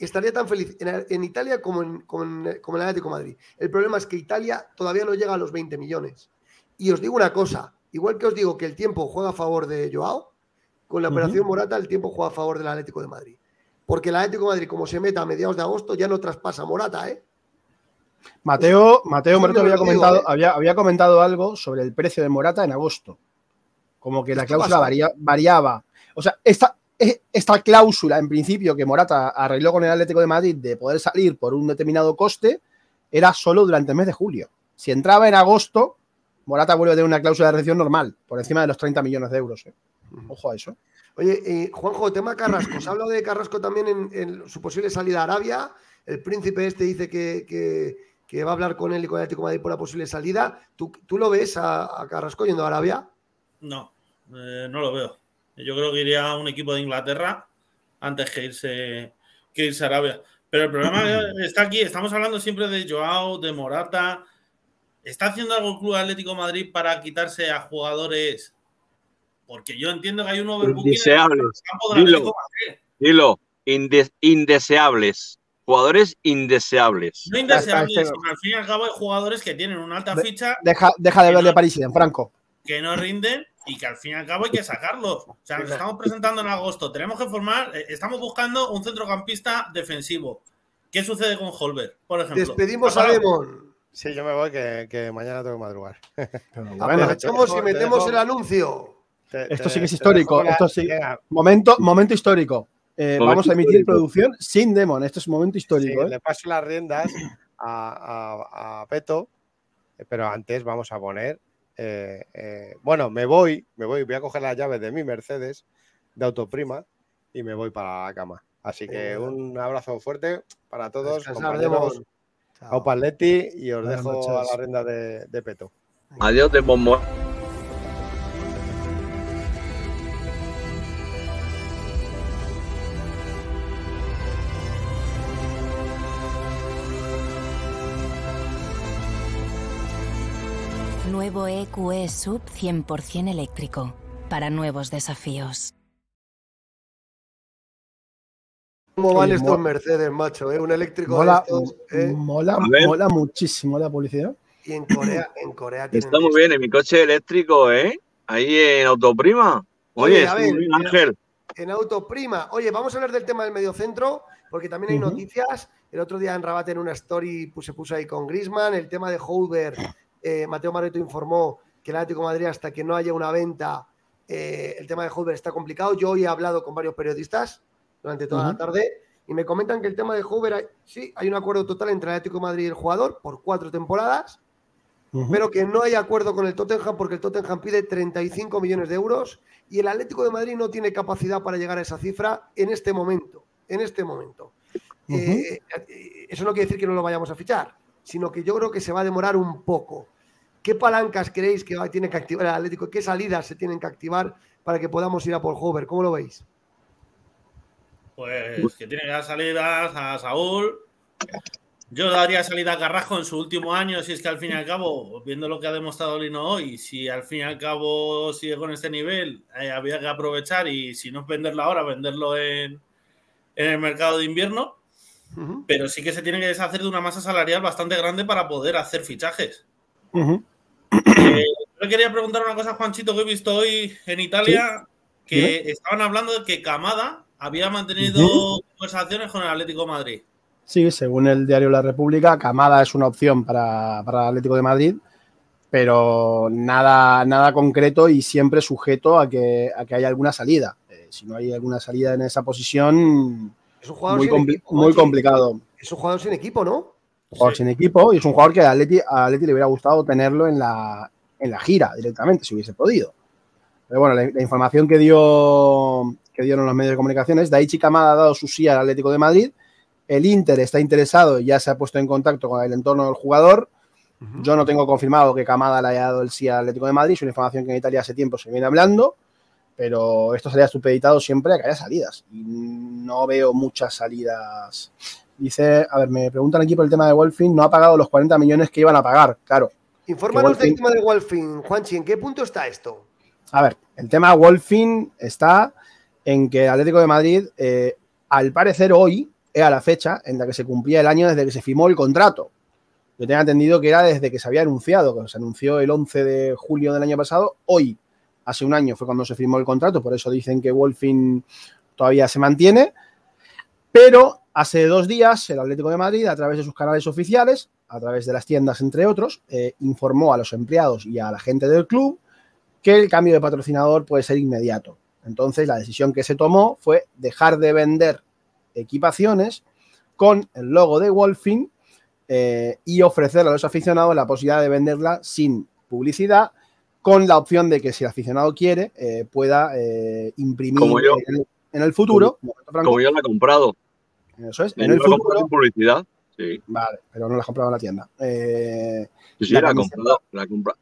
estaría tan feliz en Italia como en el Atlético de Madrid. El problema es que Italia todavía no llega a los 20 millones. Y os digo una cosa. Igual que os digo que el tiempo juega a favor de Joao, con la operación Morata el tiempo juega a favor del Atlético de Madrid. Porque el Atlético de Madrid, como se meta a mediados de agosto, ya no traspasa a Morata, ¿eh? Mateo Merto había comentado algo sobre el precio de Morata en agosto. Como que la cláusula variaba. O sea, esta cláusula, en principio, que Morata arregló con el Atlético de Madrid de poder salir por un determinado coste, era solo durante el mes de julio. Si entraba en agosto, Morata vuelve a tener una cláusula de redención normal, por encima de los 30 millones de euros. Ojo a eso. Oye, Juanjo, tema Carrasco. Se ha hablado de Carrasco también en su posible salida a Arabia. El príncipe este dice que va a hablar con él y con el Atlético de Madrid por la posible salida. ¿Tú lo ves a Carrasco yendo a Arabia? No, no lo veo. Yo creo que iría a un equipo de Inglaterra antes que irse a Arabia. Pero el problema está aquí. Estamos hablando siempre de Joao, de Morata. ¿Está haciendo algo el Club Atlético de Madrid para quitarse a jugadores? Porque yo entiendo que hay un overbooking indeseables. En el campo del Atlético de Madrid. Dilo, indeseables. Jugadores indeseables. No indeseables, sino al fin y al cabo hay jugadores que tienen una alta ficha. Deja de ver de París, en Franco. Que no rinden y que al fin y al cabo hay que sacarlos. O sea, nos estamos presentando en agosto. Tenemos que estamos buscando un centrocampista defensivo. ¿Qué sucede con Höjbjerg, por ejemplo? Despedimos a Lemon. Sí, yo me voy, que mañana tengo que madrugar. Aprovechamos y metemos el anuncio. Esto sí que es histórico. Esto sí. Momento histórico. Vamos a emitir producción sin Demon. Esto es un momento histórico. Sí, le paso las riendas a Peto, pero antes vamos a poner. Bueno, voy a coger las llaves de mi Mercedes de autoprima y me voy para la cama. Así que un abrazo fuerte para todos. Compañeros. Chao. A Paletti y os dejo noches. A la rienda de Peto. Adiós de Bombón. Nuevo EQE Sub 100% eléctrico para nuevos desafíos. ¿Cómo van estos Mercedes, macho? Un eléctrico mola, de estos, mola muchísimo la publicidad. Y en Corea tienen... Está muy bien, en mi coche eléctrico, ahí en Autoprima. Oye, es Ángel. En Autoprima. Oye, vamos a hablar del tema del mediocentro, porque también hay noticias. El otro día en Rabat en una story se puso ahí con Griezmann. El tema de Höjbjerg. Mateo Maroto informó que el Atlético de Madrid, hasta que no haya una venta, el tema de Höjbjerg está complicado. Yo hoy he hablado con varios periodistas durante toda la tarde, y me comentan que el tema de Höjbjerg, sí, hay un acuerdo total entre el Atlético de Madrid y el jugador por 4 temporadas, pero que no hay acuerdo con el Tottenham porque el Tottenham pide 35 millones de euros y el Atlético de Madrid no tiene capacidad para llegar a esa cifra en este momento. Eso no quiere decir que no lo vayamos a fichar, sino que yo creo que se va a demorar un poco. ¿Qué palancas creéis que tiene que activar el Atlético? ¿Qué salidas se tienen que activar para que podamos ir a por Höjbjerg? ¿Cómo lo veis? Pues que tiene que dar salidas a Saúl. Yo daría salida a Carrasco en su último año, si es que al fin y al cabo, viendo lo que ha demostrado Lino hoy, si al fin y al cabo sigue con este nivel, había que aprovechar y si no es venderlo ahora, venderlo en el mercado de invierno. Uh-huh. Pero sí que se tiene que deshacer de una masa salarial bastante grande para poder hacer fichajes. Uh-huh. Yo quería preguntar una cosa, Juanchito, que he visto hoy en Italia, ¿sí? que ¿sí? estaban hablando de que Kamada había mantenido uh-huh. conversaciones con el Atlético de Madrid. Sí, según el diario La República, Kamada es una opción para el Atlético de Madrid, pero nada concreto y siempre sujeto a que haya alguna salida. Si no hay alguna salida en esa posición, es un jugador muy complicado. Es un jugador sin equipo, ¿no? Jugador sí. sin equipo, y es un jugador que a Atleti le hubiera gustado tenerlo en la gira directamente, si hubiese podido. Pero bueno, la información que dieron los medios de comunicación es: Daichi Kamada ha dado su sí al Atlético de Madrid, el Inter está interesado y ya se ha puesto en contacto con el entorno del jugador. Uh-huh. Yo no tengo confirmado que Kamada le haya dado el sí al Atlético de Madrid, es una información que en Italia hace tiempo se viene hablando, pero esto sería supeditado siempre a que haya salidas. Y no veo muchas salidas. Dice, a ver, me preguntan aquí por el tema de Wolfing, no ha pagado los 40 millones que iban a pagar, claro. Infórmanos del tema de Wolfing, Juanchi, ¿en qué punto está esto? A ver, el tema de Wolfing está en que el Atlético de Madrid, al parecer hoy, era la fecha en la que se cumplía el año desde que se firmó el contrato. Yo tenía entendido que era desde que se había anunciado, que se anunció el 11 de julio del año pasado, hoy, hace un año, fue cuando se firmó el contrato, por eso dicen que Wolfing todavía se mantiene, pero hace 2 días el Atlético de Madrid, a través de sus canales oficiales, a través de las tiendas, entre otros, informó a los empleados y a la gente del club que el cambio de patrocinador puede ser inmediato. Entonces, la decisión que se tomó fue dejar de vender equipaciones con el logo de Wolfing y ofrecer a los aficionados la posibilidad de venderla sin publicidad, con la opción de que si el aficionado quiere pueda imprimir en el futuro. Como yo la he comprado. Eso es. En el futuro. Sin publicidad. Sí. Vale, pero no la he comprado en la tienda. Sí,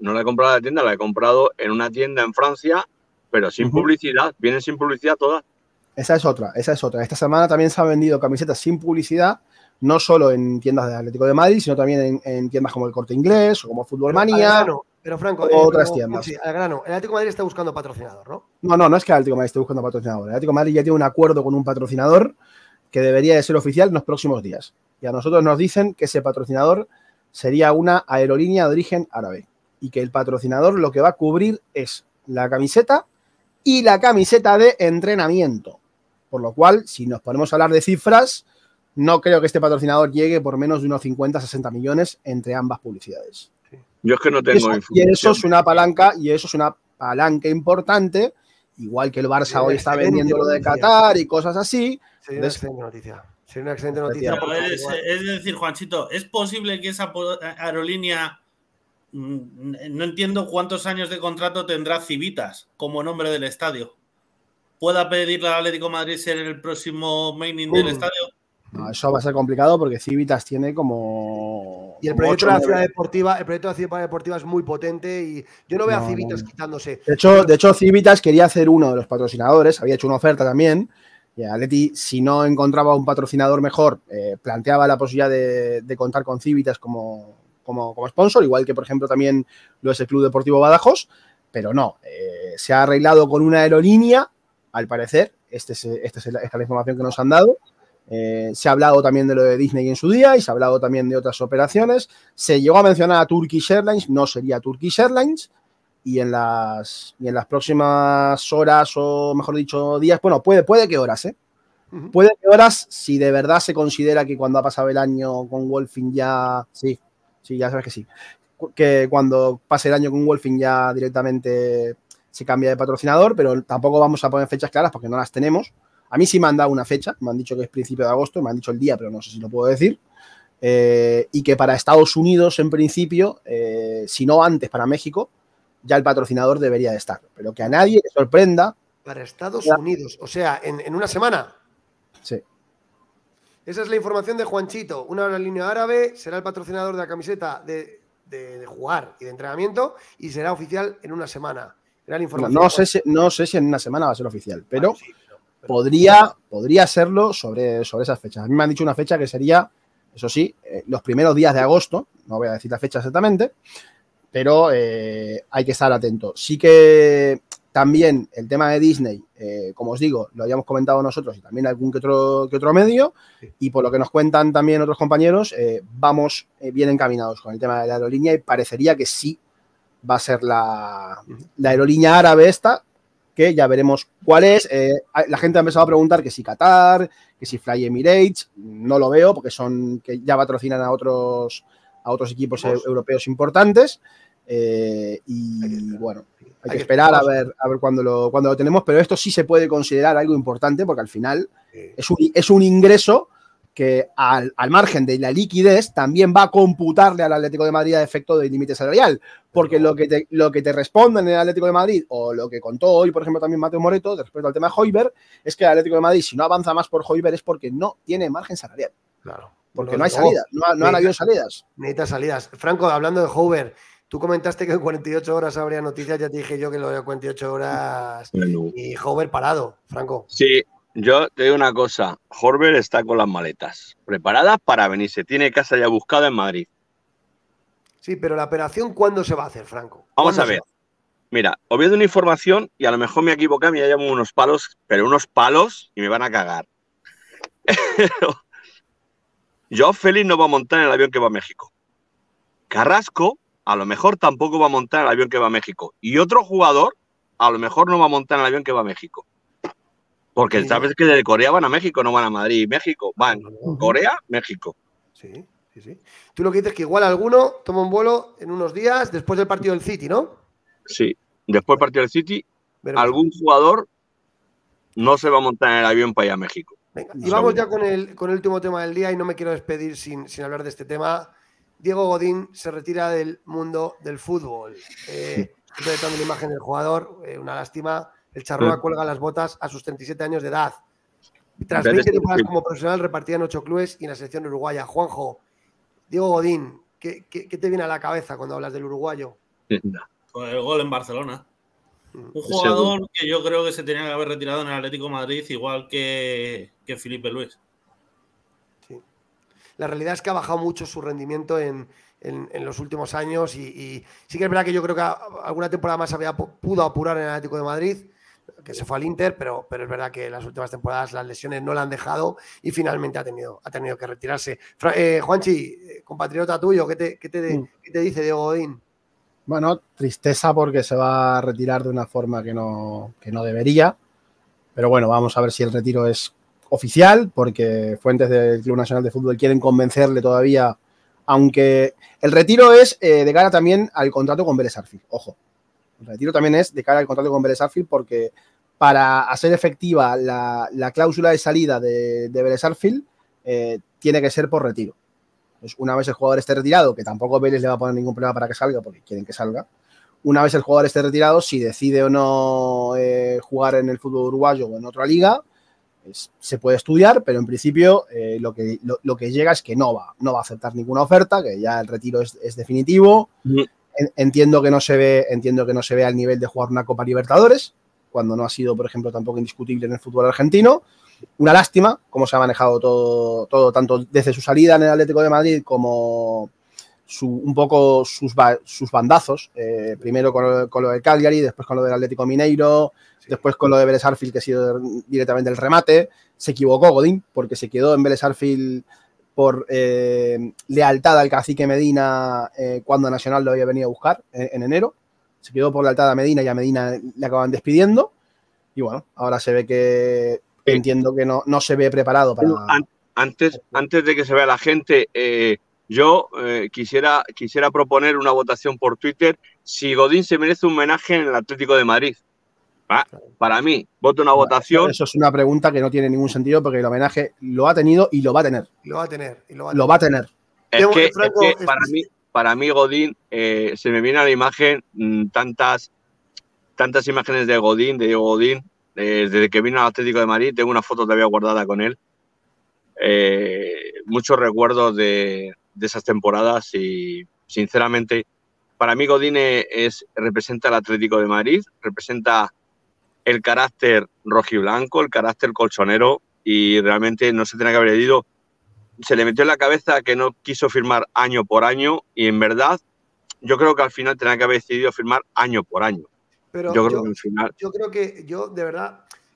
no la he comprado en la tienda, la he comprado en una tienda en Francia, pero sin uh-huh. publicidad. Vienen sin publicidad todas. Esa es otra. Esta semana también se han vendido camisetas sin publicidad, no solo en tiendas del Atlético de Madrid, sino también en tiendas como el Corte Inglés o como Fútbol Manía. Pero Franco, otras tiendas. Sí, al grano, el Atlético de Madrid está buscando patrocinador, ¿no? No es que el Atlético de Madrid esté buscando patrocinador. El Atlético de Madrid ya tiene un acuerdo con un patrocinador que debería de ser oficial en los próximos días. Y a nosotros nos dicen que ese patrocinador sería una aerolínea de origen árabe y que el patrocinador lo que va a cubrir es la camiseta y la camiseta de entrenamiento. Por lo cual, si nos ponemos a hablar de cifras, no creo que este patrocinador llegue por menos de unos 50-60 millones entre ambas publicidades. Sí. Yo es que no tengo información. Y eso es una palanca importante, igual que el Barça hoy está vendiendo lo de Qatar y cosas así. Sería una excelente noticia. Es decir, Juanchito, ¿es posible que esa aerolínea, no entiendo cuántos años de contrato tendrá Civitas como nombre del estadio, pueda pedirle al Atlético de Madrid ser el próximo maining del estadio? No, eso va a ser complicado porque Civitas tiene como... Y el proyecto de la ciudad deportiva, es muy potente y yo no veo a Civitas quitándose. De hecho, Civitas quería hacer uno de los patrocinadores, había hecho una oferta también. Y Atleti, si no encontraba un patrocinador mejor, planteaba la posibilidad de contar con Civitas como sponsor, igual que, por ejemplo, también lo es el Club Deportivo Badajoz, pero no. Se ha arreglado con una aerolínea, al parecer. Esta es la información que nos han dado. Se ha hablado también de lo de Disney en su día y se ha hablado también de otras operaciones. Se llegó a mencionar a Turkish Airlines, no sería Turkish Airlines, y en las próximas horas o, mejor dicho, días, bueno, puede que horas, uh-huh. Puede que horas, si de verdad se considera que cuando ha pasado el año con Wolfing ya, sí, ya sabes que sí, que cuando pase el año con Wolfing ya directamente se cambia de patrocinador, pero tampoco vamos a poner fechas claras porque no las tenemos. A mí sí me han dado una fecha, me han dicho que es principio de agosto, me han dicho el día, pero no sé si lo puedo decir, y que para Estados Unidos, en principio, si no antes para México, ya el patrocinador debería de estar, pero que a nadie le sorprenda. Para Estados Unidos, o sea, en una semana. Sí. Esa es la información de Juanchito, una aerolínea árabe será el patrocinador de la camiseta de jugar y de entrenamiento y será oficial en una semana. Gran información. No sé si en una semana va a ser oficial, pero... Vale, sí. Podría serlo sobre esas fechas. A mí me han dicho una fecha que sería, eso sí, los primeros días de agosto. No voy a decir la fecha exactamente, pero hay que estar atento. Sí que También el tema de Disney, como os digo, lo habíamos comentado nosotros y también algún que otro medio, y por lo que nos cuentan también otros compañeros, vamos bien encaminados con el tema de la aerolínea y parecería que sí va a ser la aerolínea árabe esta, que ya veremos cuál es. La gente ha empezado a preguntar que si Qatar, que si Fly Emirates, no lo veo porque son que ya patrocinan a otros equipos europeos importantes. Y bueno, hay que esperar a ver cuándo lo tenemos, pero esto sí se puede considerar algo importante porque al final es un ingreso que al margen de la liquidez también va a computarle al Atlético de Madrid a efecto del límite salarial, porque lo que te responden en el Atlético de Madrid o lo que contó hoy, por ejemplo, también Mateo Moreto respecto al tema de Höjbjerg, es que el Atlético de Madrid si no avanza más por Höjbjerg es porque no tiene margen salarial. Claro. Porque no hay salida, no han habido salidas. Necesita salidas. Franco, hablando de Höjbjerg, tú comentaste que en 48 horas habría noticias, ya te dije yo que lo de 48 horas y Höjbjerg parado, Franco. Sí, yo te digo una cosa, Höjbjerg está con las maletas preparadas para venirse, tiene casa ya buscada en Madrid. Sí, pero la operación, ¿cuándo se va a hacer, Franco? Vamos a ver, mira, os voy a dar una información y a lo mejor me equivoco, me llamo unos palos, pero unos palos y me van a cagar. João Félix no va a montar en el avión que va a México. Carrasco a lo mejor tampoco va a montar el avión que va a México. Y otro jugador, a lo mejor no va a montar el avión que va a México. Porque sí, sabes que de Corea van a México, no van a Madrid y México. Van Corea, México. Sí, sí, sí. Tú lo que dices es que igual alguno toma un vuelo en unos días después del partido del City, ¿no? Sí, después del partido del City, veremos. Algún jugador no se va a montar en el avión para ir a México. Venga, y vamos ya con el último tema del día y no me quiero despedir sin hablar de este tema. Diego Godín se retira del mundo del fútbol. Estoy tratando la imagen del jugador, una lástima. El Charrúa cuelga las botas a sus 37 años de edad. Tras 20 temporadas como profesional repartía en 8 clubes y en la selección uruguaya. Juanjo, Diego Godín, ¿qué te viene a la cabeza cuando hablas del uruguayo? El gol en Barcelona. Un jugador que yo creo que se tenía que haber retirado en el Atlético de Madrid, igual que Felipe Luis. La realidad es que ha bajado mucho su rendimiento en los últimos años y sí que es verdad que yo creo que alguna temporada más pudo apurar en el Atlético de Madrid, que se fue al Inter, pero es verdad que las últimas temporadas las lesiones no la han dejado y finalmente ha tenido que retirarse. Juanchi, compatriota tuyo, ¿qué te dice Diego Godín? Bueno, tristeza porque se va a retirar de una forma que no debería, pero bueno, vamos a ver si el retiro es oficial, porque fuentes del Club Nacional de Fútbol quieren convencerle todavía, aunque el retiro es de cara también al contrato con Vélez Sarsfield, ojo, el retiro también es de cara al contrato con Vélez Sarsfield porque para hacer efectiva la cláusula de salida de Vélez Sarsfield tiene que ser por retiro. Pues una vez el jugador esté retirado, que tampoco Vélez le va a poner ningún problema para que salga porque quieren que salga, una vez el jugador esté retirado, si decide o no jugar en el fútbol uruguayo o en otra liga, se puede estudiar, pero en principio lo que llega es que no va a aceptar ninguna oferta, que ya el retiro es definitivo. Entiendo que no se ve al nivel de jugar una Copa Libertadores, cuando no ha sido, por ejemplo, tampoco indiscutible en el fútbol argentino. Una lástima cómo se ha manejado todo tanto desde su salida en el Atlético de Madrid como sus bandazos, primero con lo del Cagliari, después con lo del Atlético Mineiro, después con lo de Vélez Sarsfield, que ha sido directamente el remate. Se equivocó Godín, porque se quedó en Vélez Sarsfield por lealtad al cacique Medina cuando Nacional lo había venido a buscar en enero. Se quedó por lealtad a Medina y a Medina le acaban despidiendo. Y bueno, ahora se ve que entiendo que no se ve preparado para... Antes de que se vea la gente... Yo quisiera proponer una votación por Twitter si Godín se merece un homenaje en el Atlético de Madrid. Para mí, voto una votación. Eso es una pregunta que no tiene ningún sentido porque el homenaje lo ha tenido y lo va a tener. Lo va a tener. Es que para mí Godín, se me viene a la imagen tantas imágenes de Godín, de Diego Godín, desde que vino al Atlético de Madrid. Tengo una foto todavía guardada con él. Muchos recuerdos de esas temporadas y sinceramente para mí Godín representa al Atlético de Madrid, representa el carácter rojiblanco, el carácter colchonero y realmente no se tenía que haber herido. Se le metió en la cabeza que no quiso firmar año por año y en verdad yo creo que al final tenía que haber decidido firmar año por año. Pero yo creo que al final...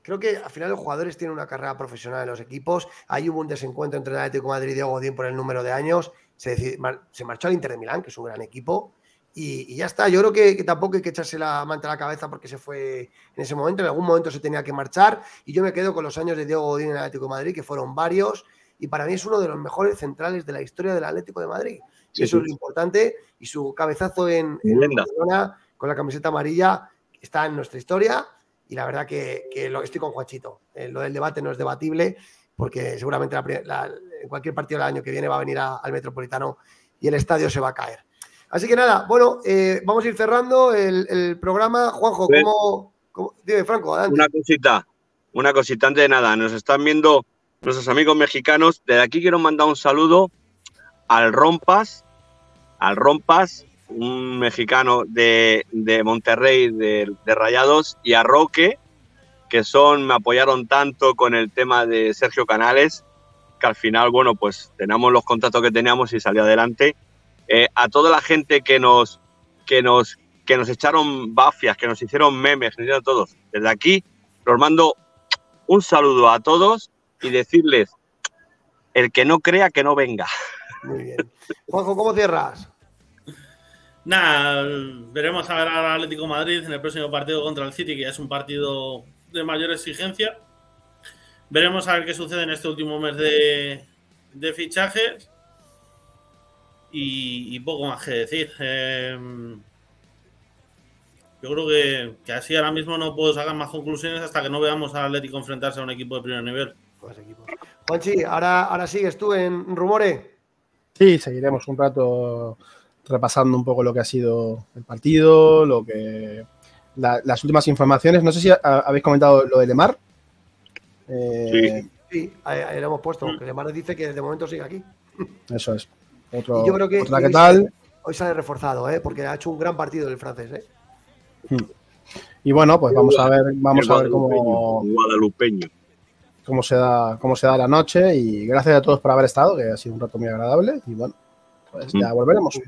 Creo que al final los jugadores tienen una carrera profesional en los equipos. Ahí hubo un desencuentro entre el Atlético de Madrid y Diego Godín por el número de años. Se marchó al Inter de Milán, que es un gran equipo. Y ya está. Yo creo que tampoco hay que echarse la manta a la cabeza porque se fue en ese momento. En algún momento se tenía que marchar. Y yo me quedo con los años de Diego Godín en el Atlético de Madrid, que fueron varios. Y para mí es uno de los mejores centrales de la historia del Atlético de Madrid. Sí, y eso es lo importante. Y su cabezazo en Barcelona, con la camiseta amarilla, está en nuestra historia. Y la verdad que estoy con Juanchito. Lo del debate no es debatible, porque seguramente en cualquier partido del año que viene va a venir al Metropolitano y el estadio se va a caer. Así que nada, bueno, vamos a ir cerrando el programa. Juanjo, ¿cómo? Dime, Franco, adelante. Una cosita antes de nada. Nos están viendo nuestros amigos mexicanos. Desde aquí quiero mandar un saludo al Rompas, un mexicano de Monterrey, de Rayados, y a Roque, que me apoyaron tanto con el tema de Sergio Canales, que al final, bueno, pues teníamos los contactos que teníamos y salió adelante. A toda la gente que nos echaron bafias, que nos hicieron memes, que nos hicieron todos. Desde aquí los mando un saludo a todos y decirles, el que no crea, que no venga. Muy bien. Juanjo, ¿cómo cierras? Nada, veremos a ver al Atlético de Madrid en el próximo partido contra el City, que ya es un partido de mayor exigencia. Veremos a ver qué sucede en este último mes de fichajes y poco más que decir. Yo creo que así ahora mismo no puedo sacar más conclusiones hasta que no veamos al Atlético enfrentarse a un equipo de primer nivel. Juanchi, ahora sigues tú en rumores. Sí, seguiremos un rato repasando un poco lo que ha sido el partido, las últimas informaciones. No sé si habéis comentado lo de Lemar. Sí, ahí lo hemos puesto. Que Lemar dice que de momento sigue aquí. Eso es. Y yo creo que hoy sale reforzado, porque ha hecho un gran partido el francés. Y bueno, pues vamos a ver cómo se da la noche. Y gracias a todos por haber estado, que ha sido un rato muy agradable. Y bueno, pues ya volveremos.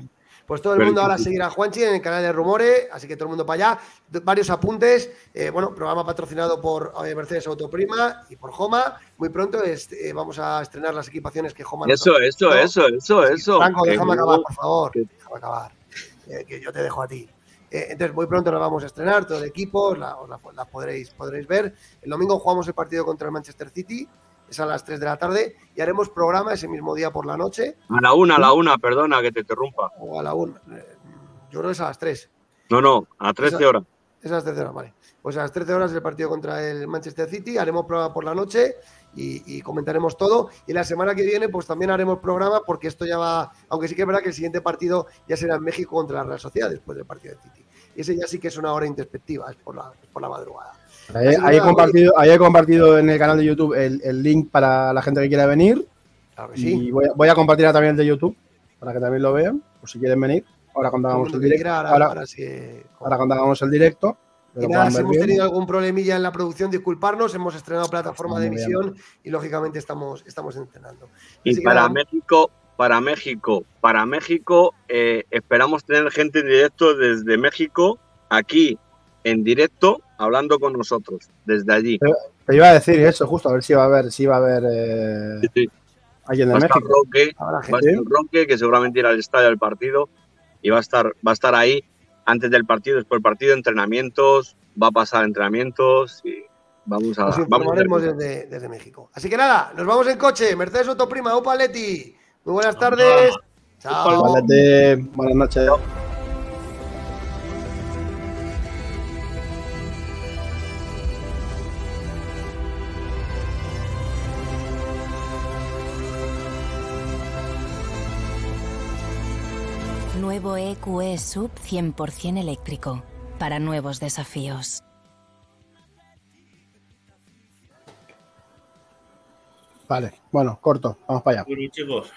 Pues todo el mundo ahora seguirá a Juanchi en el canal de Rumores, así que todo el mundo para allá. Varios apuntes. Programa patrocinado por Mercedes Autoprima y por Joma. Muy pronto vamos a estrenar las equipaciones que Joma... Eso. Franco, déjame acabar, por favor. Déjame acabar, que yo te dejo a ti. Entonces, muy pronto las vamos a estrenar, todo el equipo, las podréis ver. El domingo jugamos el partido contra el Manchester City. Es a las 3 de la tarde y haremos programa ese mismo día por la noche. A la una, perdona que te interrumpa. O a la una. Yo creo que es a las 3. No, a las 13 horas. Es a las 13 horas, vale. Pues a las 13 horas el partido contra el Manchester City. Haremos programa por la noche y comentaremos todo. Y la semana que viene, pues también haremos programa porque esto ya va. Aunque sí que es verdad que el siguiente partido ya será en México contra la Real Sociedad después del partido de City. Y ese ya sí que es una hora introspectiva, es por la madrugada. Ahí he compartido en el canal de YouTube el link para la gente que quiera venir. Claro que sí. Y voy a compartir también el de YouTube para que también lo vean, por si quieren venir. Ahora cuando hagamos el directo. Y nada, si hemos tenido algún problemilla en la producción, disculparnos. Hemos estrenado plataforma de emisión y lógicamente estamos entrenando. Y para México, esperamos tener gente en directo desde México aquí. En directo, hablando con nosotros, desde allí. Te iba a decir eso, justo, a ver si va a haber sí. Alguien de México. Va a estar Roque, que seguramente irá al estadio al partido, y va a estar ahí antes del partido, después del partido, entrenamientos, va a pasar entrenamientos, y vamos a desde México. Así que nada, nos vamos en coche, Mercedes Autoprima, Upaletti, muy buenas tardes. Opa. Chao. Upaletti, buenas noches. Chao. Nuevo EQE Sub 100% eléctrico, para nuevos desafíos. Vale, bueno, corto, vamos para allá. Bueno, chicos.